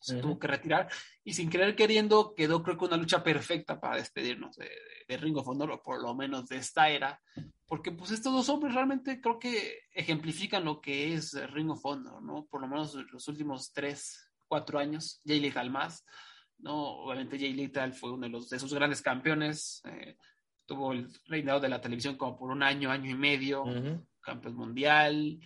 se uh-huh. tuvo que retirar y sin querer queriendo quedó, creo que una lucha perfecta para despedirnos de, de, de Ring of Honor, o por lo menos de esta era, porque pues estos dos hombres realmente creo que ejemplifican lo que es Ring of Honor, ¿no? Por lo menos los últimos tres, cuatro años, Jay Lethal más, ¿no? Obviamente Jay Lethal fue uno de, los, de sus grandes campeones, eh, tuvo el reinado de la televisión como por un año, año y medio, uh-huh. campeón mundial.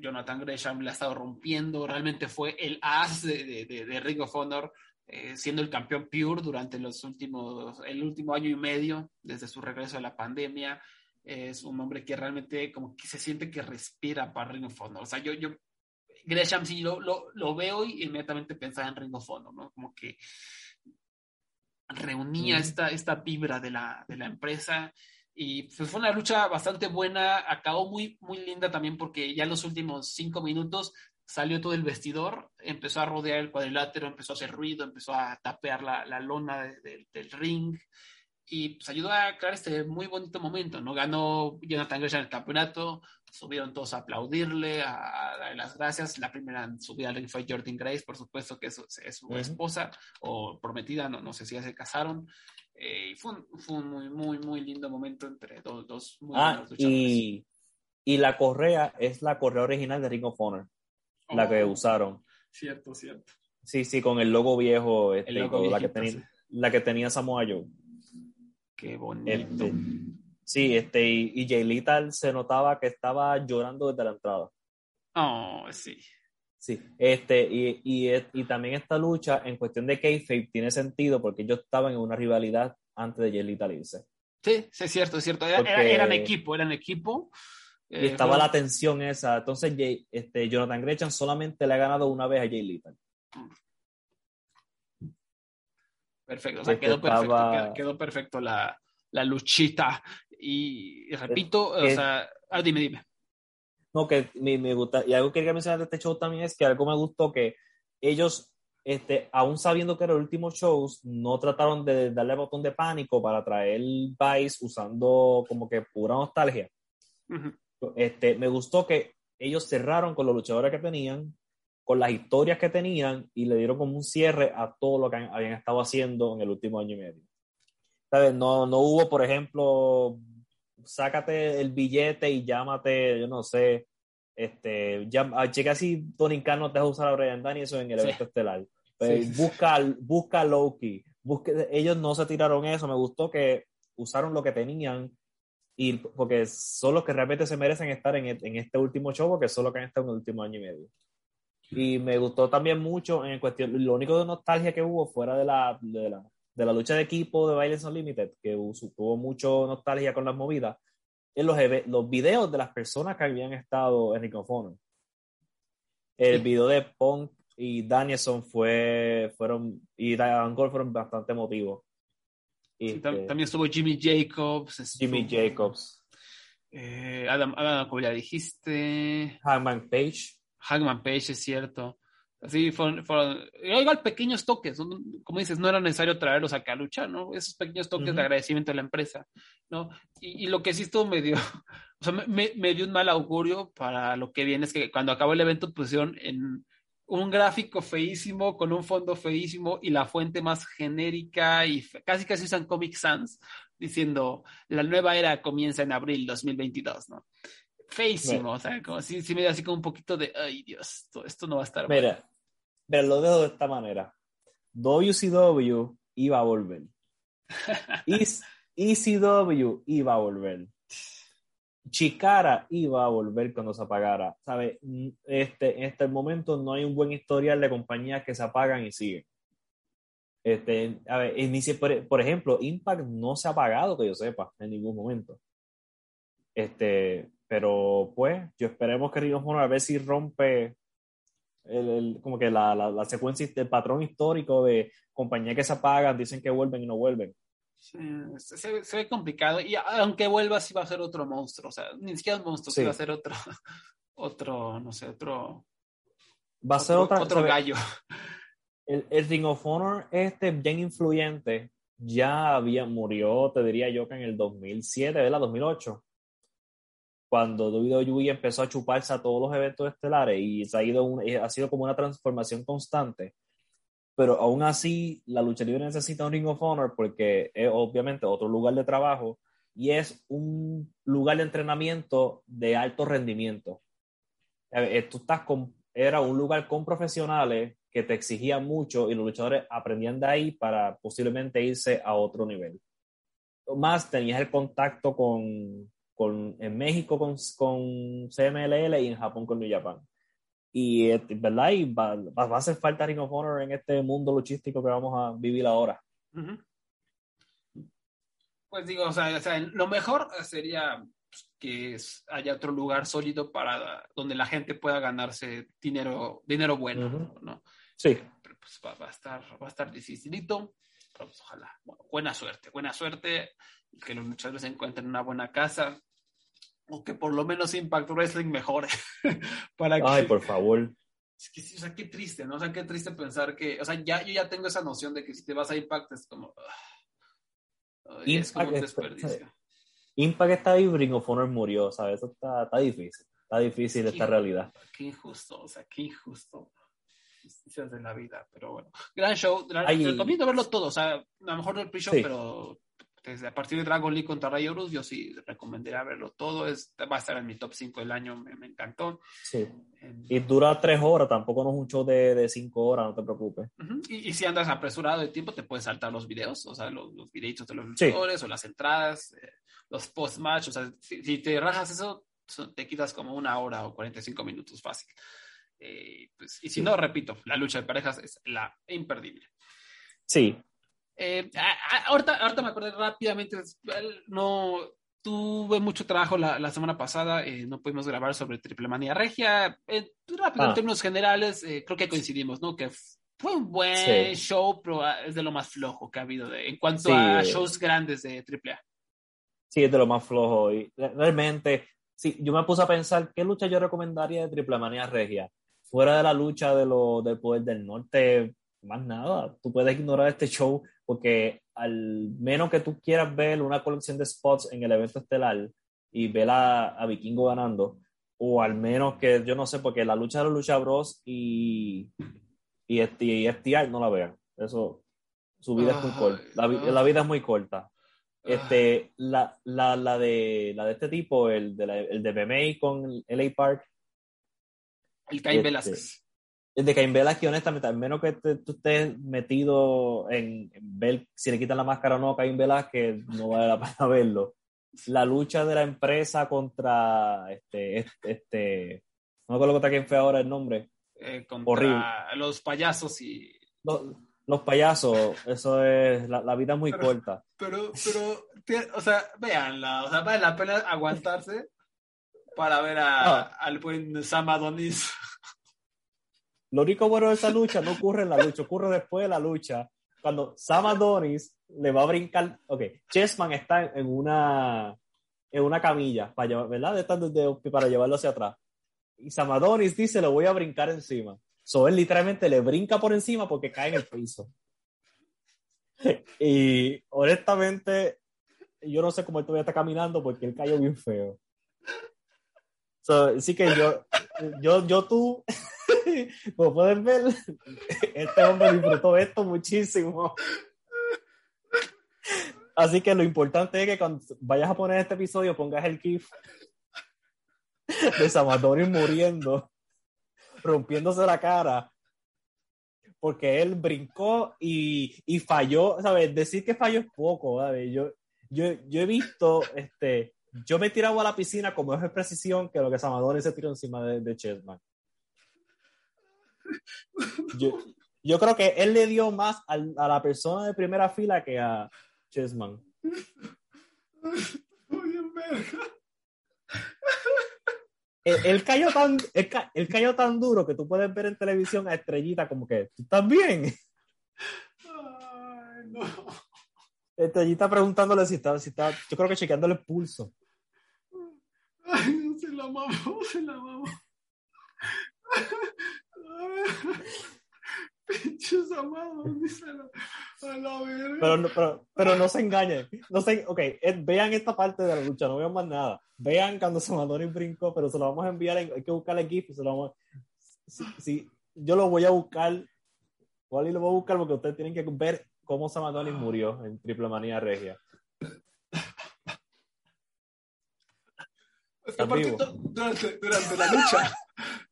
Jonathan Gresham la ha estado rompiendo, realmente fue el as de, de, de Ring of Honor, eh, siendo el campeón pure durante los últimos, el último año y medio, desde su regreso de la pandemia. Es un hombre que realmente como que se siente que respira para Ring of Honor, o sea, yo, yo Gresham sí lo, lo, lo veo y inmediatamente pensaba en Ring of Honor, ¿no? Como que reunía mm. esta, esta vibra de la, de la empresa. Y pues fue una lucha bastante buena, acabó muy, muy linda también porque ya en los últimos cinco minutos salió todo el vestidor, empezó a rodear el cuadrilátero, empezó a hacer ruido, empezó a tapear la, la lona de, de, del ring y pues ayudó a crear este muy bonito momento, ¿no? Ganó Jonathan Gresham el campeonato, subieron todos a aplaudirle, a darle las gracias. La primera en subir al ring fue Jordan Grace, por supuesto que es, es su uh-huh. esposa o prometida, no, no sé si ya se casaron. Eh, fue, un, fue un muy, muy, muy lindo momento entre dos, dos muy ah, buenos luchadores. Y, y la correa es la correa original de Ring of Honor, oh, la que usaron. Cierto, cierto. Sí, sí, con el logo viejo, este, el logo viejito, la, que tenía, sí. la que tenía Samoa Joe. Qué bonito. Este, sí, este, y, y Jay Lethal se notaba que estaba llorando desde la entrada. Oh, sí. Sí, este, y, y, y también esta lucha en cuestión de kayfabe tiene sentido porque ellos estaban en una rivalidad antes de Jay Lethal irse. Sí, sí, es cierto, es cierto. Era, era, eran equipo, eran equipo. Y eh, estaba bueno. la tensión esa. Entonces, Jay, este, Jonathan Gresham solamente le ha ganado una vez a Jay Lethal. Perfecto, o sea, quedó, estaba... perfecto quedó, quedó perfecto la, la luchita. Y, y repito, es, o sea, es... ah, dime, dime. No, que me, me gusta, y algo que quería mencionar de este show también es que algo me gustó que ellos, este, aún sabiendo que era el último show, no trataron de darle botón de pánico para traer Vice usando como que pura nostalgia. Uh-huh. Este, me gustó que ellos cerraron con los luchadores que tenían, con las historias que tenían, y le dieron como un cierre a todo lo que han, habían estado haciendo en el último año y medio. ¿Sabes? No, no hubo, por ejemplo... sácate el billete y llámate, yo no sé, este, llama, checa si Tony Khan no te deja usar a Bryan Danielson en el sí. evento estelar. Pues sí. Busca, busca Loki. Busca, ellos no se tiraron eso. Me gustó que usaron lo que tenían y porque son los que realmente se merecen estar en, en este último show porque son los que han estado en el último año y medio. Y me gustó también mucho en cuestión, lo único de nostalgia que hubo fuera de la, de la, de la lucha de equipo de Violence Unlimited, que tuvo mucho nostalgia con las movidas, en los, los videos de las personas que habían estado en Ring of Honor. El sí. video de Punk y Danielson fue, fueron, y Adam Cole fueron bastante emotivos. Sí, este, también estuvo Jimmy Jacobs. Estuvo, Jimmy Jacobs. Eh, Adam, Adam, como ya dijiste. Hangman Page. Hangman Page, es cierto. Sí, fueron, fueron igual pequeños toques, como dices, no era necesario traerlos acá a luchar, ¿no? Esos pequeños toques uh-huh. de agradecimiento a la empresa, ¿no? Y, y lo que sí estuvo me dio, o sea, me, me dio un mal augurio para lo que viene, es que cuando acabó el evento pusieron en un gráfico feísimo, con un fondo feísimo y la fuente más genérica y fe, casi casi usan Comic Sans, diciendo, la nueva era comienza en abril dos mil veintidós, ¿no? Feísimo, bueno. O sea, como si, si me dio así como un poquito de, ay Dios, esto, esto no va a estar bueno. Mira. Pero lo dejo de esta manera. W C W iba a volver. E C W iba a volver. Chikara iba a volver cuando se apagara. ¿Sabe? Este, en este momento no hay un buen historial de compañías que se apagan y siguen. Este, a ver, inicie, por, por ejemplo, Impact no se ha apagado, que yo sepa, en ningún momento. Este, pero pues, yo esperemos que Ring of Honor a ver si rompe... El, el, como que la, la, la secuencia, el patrón histórico de compañías que se apagan, dicen que vuelven y no vuelven. Sí, se, se ve complicado, y aunque vuelva sí va a ser otro monstruo, o sea, ni siquiera un monstruo, sí. va a ser otro, otro, no sé, otro va a ser otro, otra, otro gallo. El, el Ring of Honor este bien influyente ya había, murió, te diría yo que en el dos mil siete, ¿verdad? dos mil ocho Cuando W W E empezó a chuparse a todos los eventos estelares y se ha, ido un, ha sido como una transformación constante. Pero aún así, la lucha libre necesita un Ring of Honor porque es obviamente otro lugar de trabajo y es un lugar de entrenamiento de alto rendimiento. Tú estás con, era un lugar con profesionales que te exigían mucho y los luchadores aprendían de ahí para posiblemente irse a otro nivel. Más tenías el contacto con... Con, en México con, con C M L L y en Japón con New Japan. Y, ¿verdad? Y va, va, va a hacer falta Ring of Honor en este mundo luchístico que vamos a vivir ahora. Uh-huh. Pues digo, o sea, o sea, lo mejor sería que haya otro lugar sólido para donde la gente pueda ganarse dinero, dinero bueno, uh-huh. ¿no? Sí. Pero pues va, va, a estar, va a estar dificilito. Pero pues ojalá. Bueno, buena suerte, buena suerte. Que los luchadores encuentren una buena casa. O que por lo menos Impact Wrestling mejore. Para que... Ay, por favor. Es que, o sea, qué triste, ¿no? O sea, qué triste pensar que... O sea, ya, yo ya tengo esa noción de que si te vas a Impact es como... Uh, Impact es como un desperdicio. Está, Impact está ahí, Ring of Honor murió, ¿sabes? Eso está, está difícil. Está difícil qué, esta realidad. Qué injusto, o sea, qué injusto. Justicias de la vida, pero bueno. Gran show. Gran, Ay, te recomiendo verlo todo. O sea, a lo mejor no el pre-show, sí. pero... Desde a partir de Dragon Lee contra Rey Horus, yo sí recomendaría verlo todo. Es, va a estar en mi top cinco del año, me, me encantó. Sí. En... Y dura tres horas, tampoco no es un show de, de cinco horas, no te preocupes. Uh-huh. Y, y si andas apresurado de tiempo, te puedes saltar los videos, o sea, los, los videitos de los luchadores, sí. o las entradas, eh, los post-match. O sea, si, si te rajas eso, te quitas como una hora o cuarenta y cinco minutos fácil. Eh, pues, y si sí. no, repito, la lucha de parejas es la imperdible. Sí. Eh, ahorita, ahorita me acordé rápidamente, no tuve mucho trabajo la, la semana pasada, eh, no pudimos grabar sobre Triple Manía Regia, eh, rápido ah. en términos generales, eh, creo que coincidimos, ¿no? Que fue un buen sí. show, pero es de lo más flojo que ha habido de, en cuanto sí. a shows grandes de triple A. Sí, es de lo más flojo, y realmente, sí, yo me puse a pensar, ¿qué lucha yo recomendaría de Triple Manía Regia? Fuera de la lucha de lo, del Poder del Norte, más nada, tú puedes ignorar este show porque al menos que tú quieras ver una colección de spots en el evento estelar y ver a, a Vikingo ganando, o al menos que yo no sé, porque la lucha de los Lucha Bros y, y, y F T R no la vean, eso, su vida uh, es muy corta, la, uh, la vida es muy corta. Este, uh, la, la, la, de, la de este tipo, el de, la, el de B M A con L A Park, el Caín este, Velázquez. De Caín Velázquez, honestamente, al menos que te, tú estés metido en, en ver si le quitan la máscara o no a Caín Velázquez, no vale la pena verlo. La lucha de la empresa contra este, este, este no me acuerdo quién fue ahora el nombre. Eh, contra Horrible. Los payasos y... Los, los payasos, eso es, la, la vida es muy pero, corta. Pero, pero, tiene, o sea, véanla, o sea, vale la pena aguantarse para ver a, no. a, al buen Sam Adonis. Lo único bueno de esa lucha no ocurre en la lucha, ocurre después de la lucha, cuando Sam Adonis le va a brincar, ok, Chessman está en una, en una camilla, para llevar, ¿verdad? De, de, de, para llevarlo hacia atrás. Y Sam Adonis dice, le voy a brincar encima. So, él literalmente le brinca por encima porque cae en el piso. Y honestamente, yo no sé cómo él todavía está caminando porque él cayó bien feo. So, así que yo, yo, yo tú, como pueden ver, este hombre disfrutó esto muchísimo. Así que lo importante es que cuando vayas a poner este episodio, pongas el gif de Sam Adonis muriendo, rompiéndose la cara porque él brincó y, y falló, ¿sabes? Decir que falló es poco, ¿sabes? Yo, yo, yo he visto, este, yo me he tirado a la piscina con mejor precisión que lo que Sam Adonis se tiró encima de, de Chessman. Yo, yo creo que él le dio más a, a la persona de primera fila que a Chessman. Él, él, cayó tan, él, ca, él cayó tan duro que tú puedes ver en televisión a Estrellita como que, ¿tú estás bien? Ay, no. Estrellita preguntándole si está, si está, yo creo que chequeándole el pulso. Ay, se la mamó, se la mamó. Pinches amados, díselo. Pero, pero, pero no se engañen. No se, ok, vean esta parte de la lucha, no vean más nada. Vean cuando Sam Adonis brincó, pero se lo vamos a enviar. En, hay que buscar el GIF y se lo vamos a. Si, si, yo lo voy a buscar. ¿Cuál lo voy a buscar? Porque ustedes tienen que ver cómo Sam Adonis murió en Triple Manía Regia. Es que aparte, durante, durante la lucha.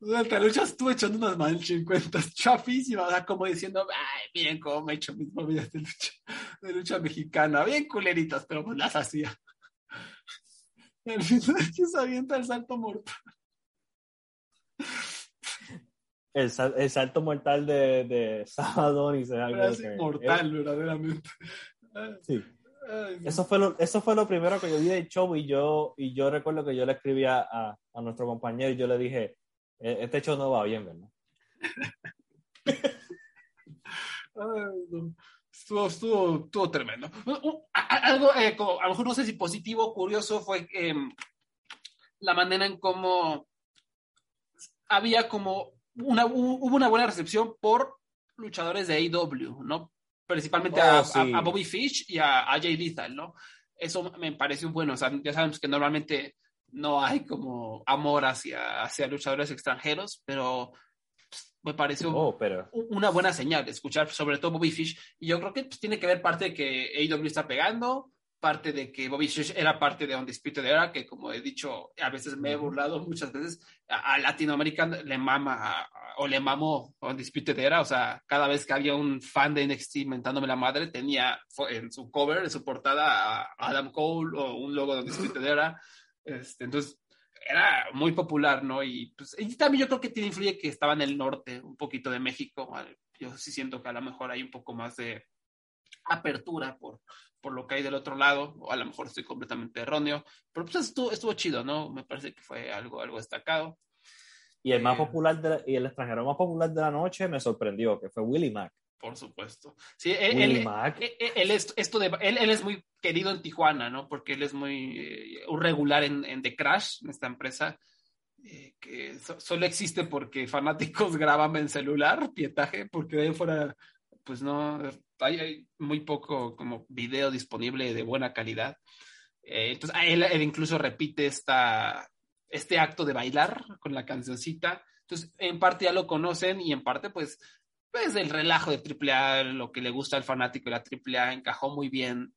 Durante la lucha estuve echando unas manchicuentas chafísimas, o sea, como diciendo, ay, miren cómo me he hecho mis movidas de lucha, de lucha mexicana, bien culeritas, pero pues las hacía. Y al final se avienta el salto mortal. El, sal, el salto mortal de, de Sam Adonis es algo es que... mortal, eh, verdaderamente. Sí. Ay, no. Eso fue lo, eso fue lo primero que yo vi del show y yo, y yo recuerdo que yo le escribí a, a, a nuestro compañero y yo le dije, este show no va bien, ¿verdad? Ay, no. estuvo, estuvo, estuvo tremendo. Algo, eh, como, a lo mejor no sé si positivo o curioso, fue eh, la manera en cómo había como una, hubo una buena recepción por luchadores de A E W, ¿no? Principalmente oh, a, sí. a, a Bobby Fish y a, a Jay Lethal, ¿no? Eso me pareció bueno. O sea, ya sabemos que normalmente no hay como amor hacia, hacia luchadores extranjeros, pero pues, me pareció oh, pero... una buena señal de escuchar, sobre todo Bobby Fish. Y yo creo que pues, tiene que ver parte de que A E W está pegando, parte de que Bobby Fish era parte de Undisputed Era, que como he dicho, a veces me he burlado muchas veces, a, a Latinoamérica le mama a, a, o le mamó Undisputed Era. O sea, cada vez que había un fan de N X T inventándome la madre, tenía en su cover, en su portada, a Adam Cole o un logo de Undisputed Era. Este, entonces era muy popular, ¿no? Y, pues, y también yo creo que tiene influye que estaba en el norte, un poquito de México. Yo sí siento que a lo mejor hay un poco más de apertura por, por lo que hay del otro lado, o a lo mejor estoy completamente erróneo, pero pues estuvo, estuvo chido, ¿no? Me parece que fue algo, algo destacado. Y el, más eh, popular de la, y el extranjero más popular de la noche me sorprendió, que fue Willie Mack. Por supuesto. Sí, él, él, él, él, es, esto de, él, él es muy querido en Tijuana, ¿no? Porque él es muy eh, regular en, en The Crash, en esta empresa, eh, que so, solo existe porque fanáticos graban en celular, pietaje, porque de ahí fuera, pues no, hay, hay muy poco como video disponible de buena calidad. Eh, entonces, él, él incluso repite esta, este acto de bailar con la cancioncita. Entonces, en parte ya lo conocen y en parte, pues, pues el relajo de triple A, lo que le gusta al fanático de la triple A, encajó muy bien.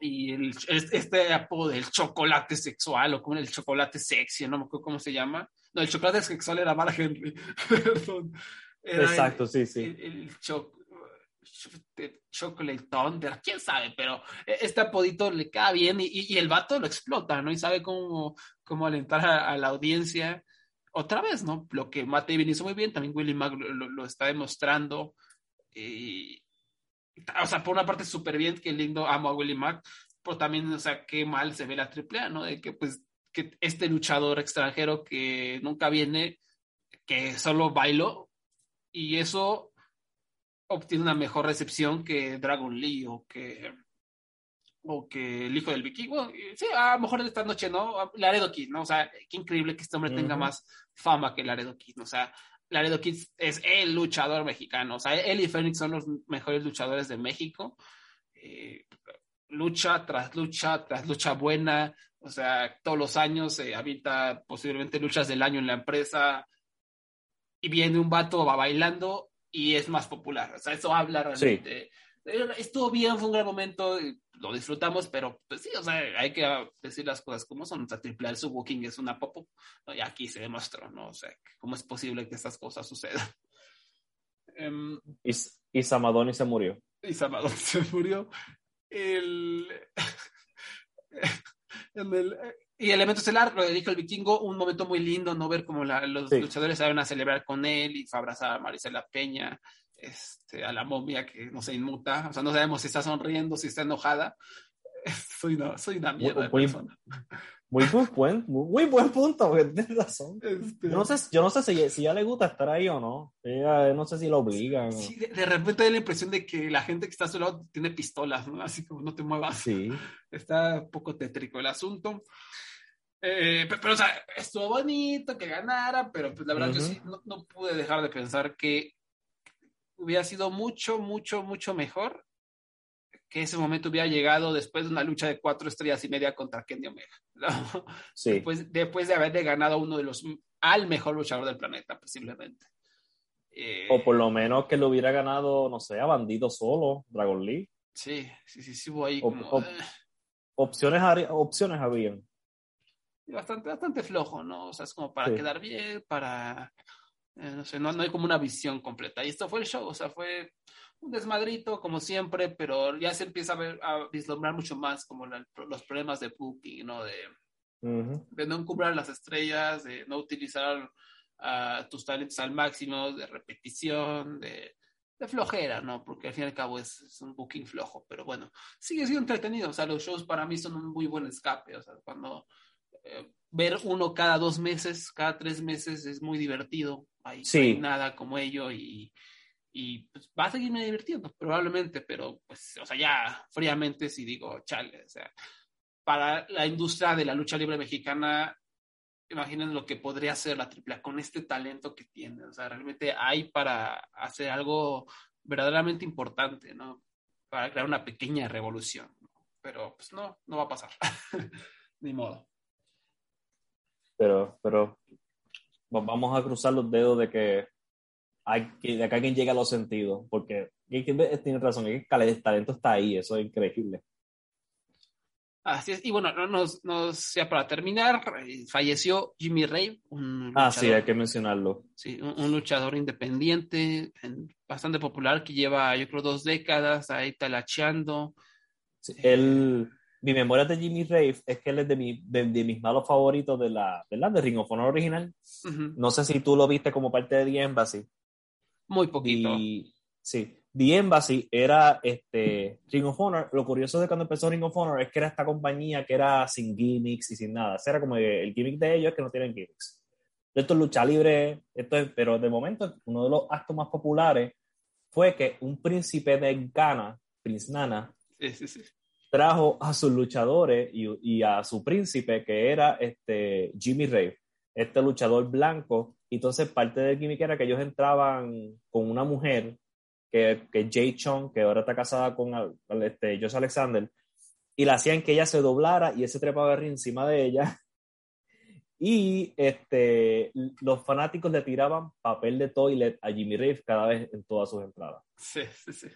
Y el, este apodo del chocolate sexual, o como el chocolate sexy, no me acuerdo cómo se llama. No, el chocolate sexual era Mark Henry. Perdón. Era exacto, el, sí, sí. El, el cho, cho, chocolate thunder, quién sabe, pero este apodito le queda bien y, y, y el vato lo explota, ¿no? Y sabe cómo, cómo alentar a, a la audiencia. Otra vez, ¿no? Lo que Matt Damon hizo muy bien, también Willie Mack lo, lo, lo está demostrando. Y, o sea, por una parte súper bien, que lindo, amo a Willie Mack, pero también, o sea, qué mal se ve la triple A, ¿no? De que, pues, que este luchador extranjero que nunca viene, que solo bailó, y eso obtiene una mejor recepción que Dragon Lee o que o que el hijo del vikingo. Sí, a lo mejor esta noche, ¿no? Laredo Kid, ¿no? O sea, qué increíble que este hombre uh-huh. tenga más fama que Laredo Kid, ¿no? O sea, Laredo Kid es el luchador mexicano, o sea, él y Fénix son los mejores luchadores de México, eh, lucha tras lucha, tras lucha buena, o sea, todos los años se eh, avienta posiblemente luchas del año en la empresa, y viene un vato, va bailando, y es más popular, o sea, eso habla realmente. Sí. Estuvo bien, fue un gran momento, lo disfrutamos, pero pues sí, o sea, hay que decir las cosas como son, o sea, Triple H, su booking es una pop-up, ¿no? Y aquí se demostró, ¿no? O sea, ¿cómo es posible que estas cosas sucedan? Um, y, y Samadoni se murió. Y Samadoni se murió. El... en el... Y Elemento Estelar, lo dijo el vikingo, un momento muy lindo, ¿no? Ver cómo la, los sí. luchadores saben a celebrar con él y abrazar a Marisela Peña, este, a la momia que no se inmuta. O sea, no sabemos si está sonriendo, si está enojada. Soy una, soy una mierda muy, de muy, persona. Muy, muy, buen, muy, muy buen punto, güey. Tienes razón. Este... Yo no sé, yo no sé si, si ya le gusta estar ahí o no. Ella, no sé si la obligan. Sí, sí, de, de repente da la impresión de que la gente que está a su lado tiene pistolas, ¿no? Así como no te muevas. Sí. Está un poco tétrico el asunto. Eh, pero, pero, o sea, estuvo bonito que ganara, pero pues, la verdad uh-huh. yo sí no, no pude dejar de pensar que hubiera sido mucho, mucho, mucho mejor que ese momento hubiera llegado después de una lucha de cuatro estrellas y media contra Kenny Omega, ¿no? Sí. Después, después de haberle ganado a uno de los, al mejor luchador del planeta, posiblemente. Eh, o por lo menos que lo hubiera ganado, no sé, a Bandido solo, Dragon Lee. Sí, sí, sí, sí, hubo ahí op- como... Op- eh. opciones, opciones habían. Bastante, bastante flojo, ¿no? O sea, es como para sí. quedar bien, para... Eh, no sé, no, no hay como una visión completa. Y esto fue el show, o sea, fue un desmadrito, como siempre, pero ya se empieza a ver, a vislumbrar mucho más como la, los problemas de booking, ¿no? De, uh-huh. de no encubrir las estrellas, de no utilizar uh, tus talentos al máximo, de repetición, de, de flojera, ¿no? Porque al fin y al cabo es, es un booking flojo, pero bueno, sigue siendo entretenido. O sea, los shows para mí son un muy buen escape, o sea, cuando... Eh, ver uno cada dos meses, cada tres meses es muy divertido. Hay, sí. hay nada como ello y, y pues va a seguirme divirtiendo probablemente, pero pues, o sea, ya fríamente si sí digo, chale, o sea, para la industria de la lucha libre mexicana, imaginen lo que podría hacer la triple A con este talento que tiene. O sea, realmente hay para hacer algo verdaderamente importante, ¿no? Para crear una pequeña revolución, ¿no? Pero pues no, no va a pasar. Ni modo. Pero, pero vamos a cruzar los dedos de que, hay, de que alguien llegue a los sentidos, porque tiene razón, el talento está ahí, eso es increíble. Así es, y bueno, nos, nos, ya para terminar, falleció Jimmy Rey, un luchador, ah, sí, hay que mencionarlo. Sí, un, un luchador independiente, bastante popular, que lleva, yo creo, dos décadas ahí talacheando. Sí, él... Mi memoria de Jimmy Rave es que él es de, mi, de, de mis malos favoritos de la, ¿verdad? De Ring of Honor original. Uh-huh. No sé si tú lo viste como parte de The Embassy. Muy poquito. Y, sí. The Embassy era este, Ring of Honor. Lo curioso de cuando empezó Ring of Honor es que era esta compañía que era sin gimmicks y sin nada. Ese era como el gimmick de ellos, que no tienen gimmicks. Esto es lucha libre, esto es, pero de momento uno de los actos más populares fue que un príncipe de Ghana, Prince Nana, sí, sí, sí. trajo a sus luchadores y, y a su príncipe, que era este Jimmy Rave, este luchador blanco. Entonces parte del gimmick era que ellos entraban con una mujer, que es Jay Chong, que ahora está casada con al, al, este, Josh Alexander, y la hacían que ella se doblara y él se trepaba encima de ella. Y este, los fanáticos le tiraban papel de toilet a Jimmy Rave cada vez en todas sus entradas. Sí, sí, sí.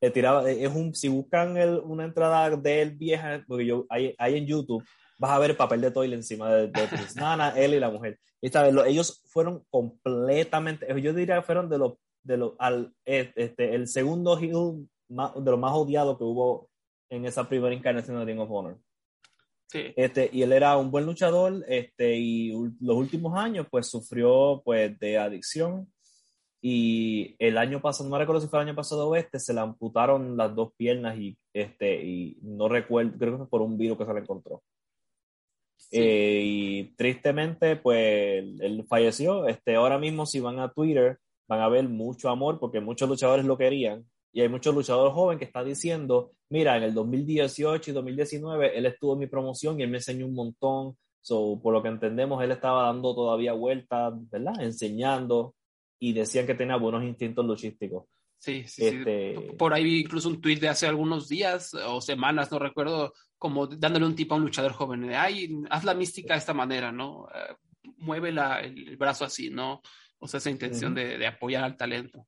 Le tiraba, es un, si buscan el, una entrada de él vieja, porque yo hay, hay en YouTube, vas a ver el papel de toile encima de, de Prince Nana, él y la mujer. Esta vez lo, ellos fueron completamente, yo diría que fueron de los de los al este el segundo heel más, de los más odiados que hubo en esa primera encarnación de Ring of Honor. Sí. Este, y él era un buen luchador, este, y los últimos años pues sufrió pues de adicción. y el año pasado, no recuerdo si fue el año pasado o este, se le amputaron las dos piernas y, este, y no recuerdo, creo que fue por un virus que se le encontró. Sí. Eh, y tristemente, pues, él falleció. Este, ahora mismo, si van a Twitter, van a ver mucho amor porque muchos luchadores lo querían. Y hay muchos luchadores jóvenes que están diciendo, mira, en el dos mil dieciocho y dos mil diecinueve él estuvo en mi promoción y él me enseñó un montón. So, por lo que entendemos, él estaba dando todavía vueltas, ¿verdad? Enseñando, y decían que tenía buenos instintos luchísticos. Sí, sí, este... sí. Por ahí vi incluso un tweet de hace algunos días o semanas, no recuerdo, como dándole un tip a un luchador joven. De, ay, haz la mística de esta manera, ¿no? Eh, mueve la, el brazo así, ¿no? O sea, esa intención uh-huh. de, de apoyar al talento.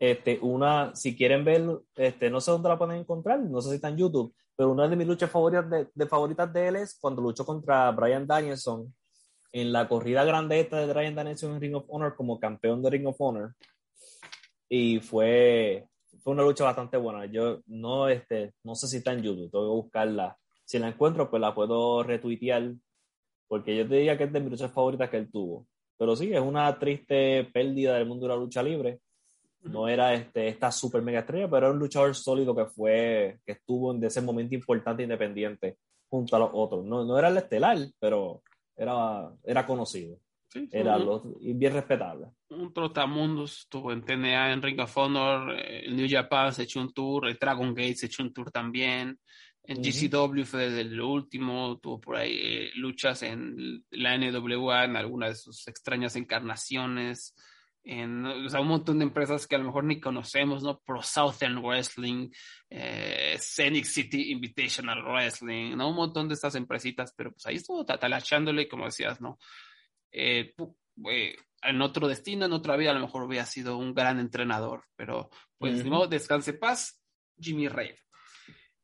Este, una, si quieren ver, este, no sé dónde la pueden encontrar, no sé si está en YouTube, pero una de mis luchas favoritas de, de, favoritas de él es cuando luchó contra Brian Danielson en la corrida grande esta de Brian Danielson en Ring of Honor como campeón de Ring of Honor, y fue, fue una lucha bastante buena. Yo no, este, no sé si está en YouTube, tengo que buscarla, si la encuentro pues la puedo retuitear porque yo te diría que es de mis luchas favoritas que él tuvo, pero sí, es una triste pérdida del mundo de la lucha libre. No era este, esta super mega estrella, pero era un luchador sólido que fue, que estuvo en ese momento importante independiente junto a los otros. No, no era el estelar, pero era, era conocido. Sí, era los, bien respetable. Un trotamundos, estuvo en T N A, en Ring of Honor, en New Japan se echó un tour, en Dragon Gate se echó un tour también, en G C W uh-huh. fue desde el último, tuvo por ahí eh, luchas en la N W A, en alguna de sus extrañas encarnaciones. En, o sea, un montón de empresas que a lo mejor ni conocemos, ¿no? Pro Southern Wrestling, eh, Scenic City Invitational Wrestling, ¿no? Un montón de estas empresitas, pero pues ahí estuvo tatalachándole, como decías, ¿no? Eh, eh, en otro destino, en otra vida, a lo mejor hubiera sido un gran entrenador, pero pues, mm-hmm. no, descanse paz, Jimmy Rave.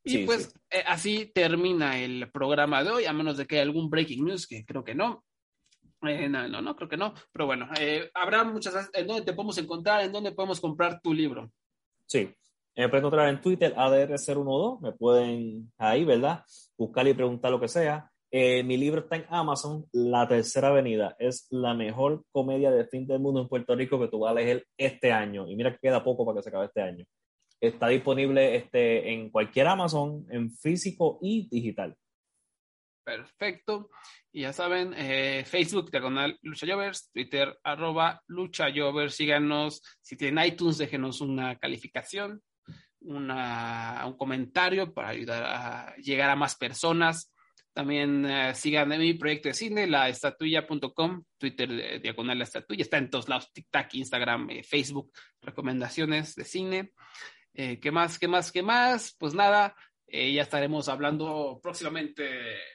Y sí, pues sí. Eh, así termina el programa de hoy, a menos de que haya algún breaking news, que creo que no. Eh, no, no, no, creo que no, pero bueno, eh, habrá muchas, en dónde te podemos encontrar, en dónde podemos comprar tu libro. Sí, me pueden encontrar en Twitter, A D R cero uno dos, me pueden ahí, ¿verdad? Buscar y preguntar lo que sea. Eh, mi libro está en Amazon, La Tercera Avenida, es la mejor comedia de fin del mundo en Puerto Rico que tú vas a leer este año, y mira que queda poco para que se acabe este año. Está disponible este, en cualquier Amazon, en físico y digital. Perfecto, y ya saben, eh, Facebook, diagonal Lucha Jovers, Twitter, arroba Lucha Jovers, síganos, si tienen iTunes, déjenos una calificación, una, un comentario para ayudar a llegar a más personas, también eh, sigan mi proyecto de cine, la estatuilla punto com, Twitter, eh, diagonal la estatuilla, está en todos lados, TikTok, Instagram, eh, Facebook, recomendaciones de cine, eh, ¿qué más, qué más, qué más? Pues nada, Eh, ya estaremos hablando próximamente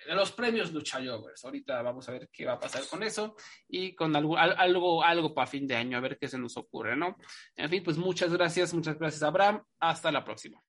de los premios Lucha Jovers. Ahorita vamos a ver qué va a pasar con eso y con algo, algo, algo para fin de año, a ver qué se nos ocurre, ¿no? En fin, pues muchas gracias, muchas gracias, Abraham. Hasta la próxima.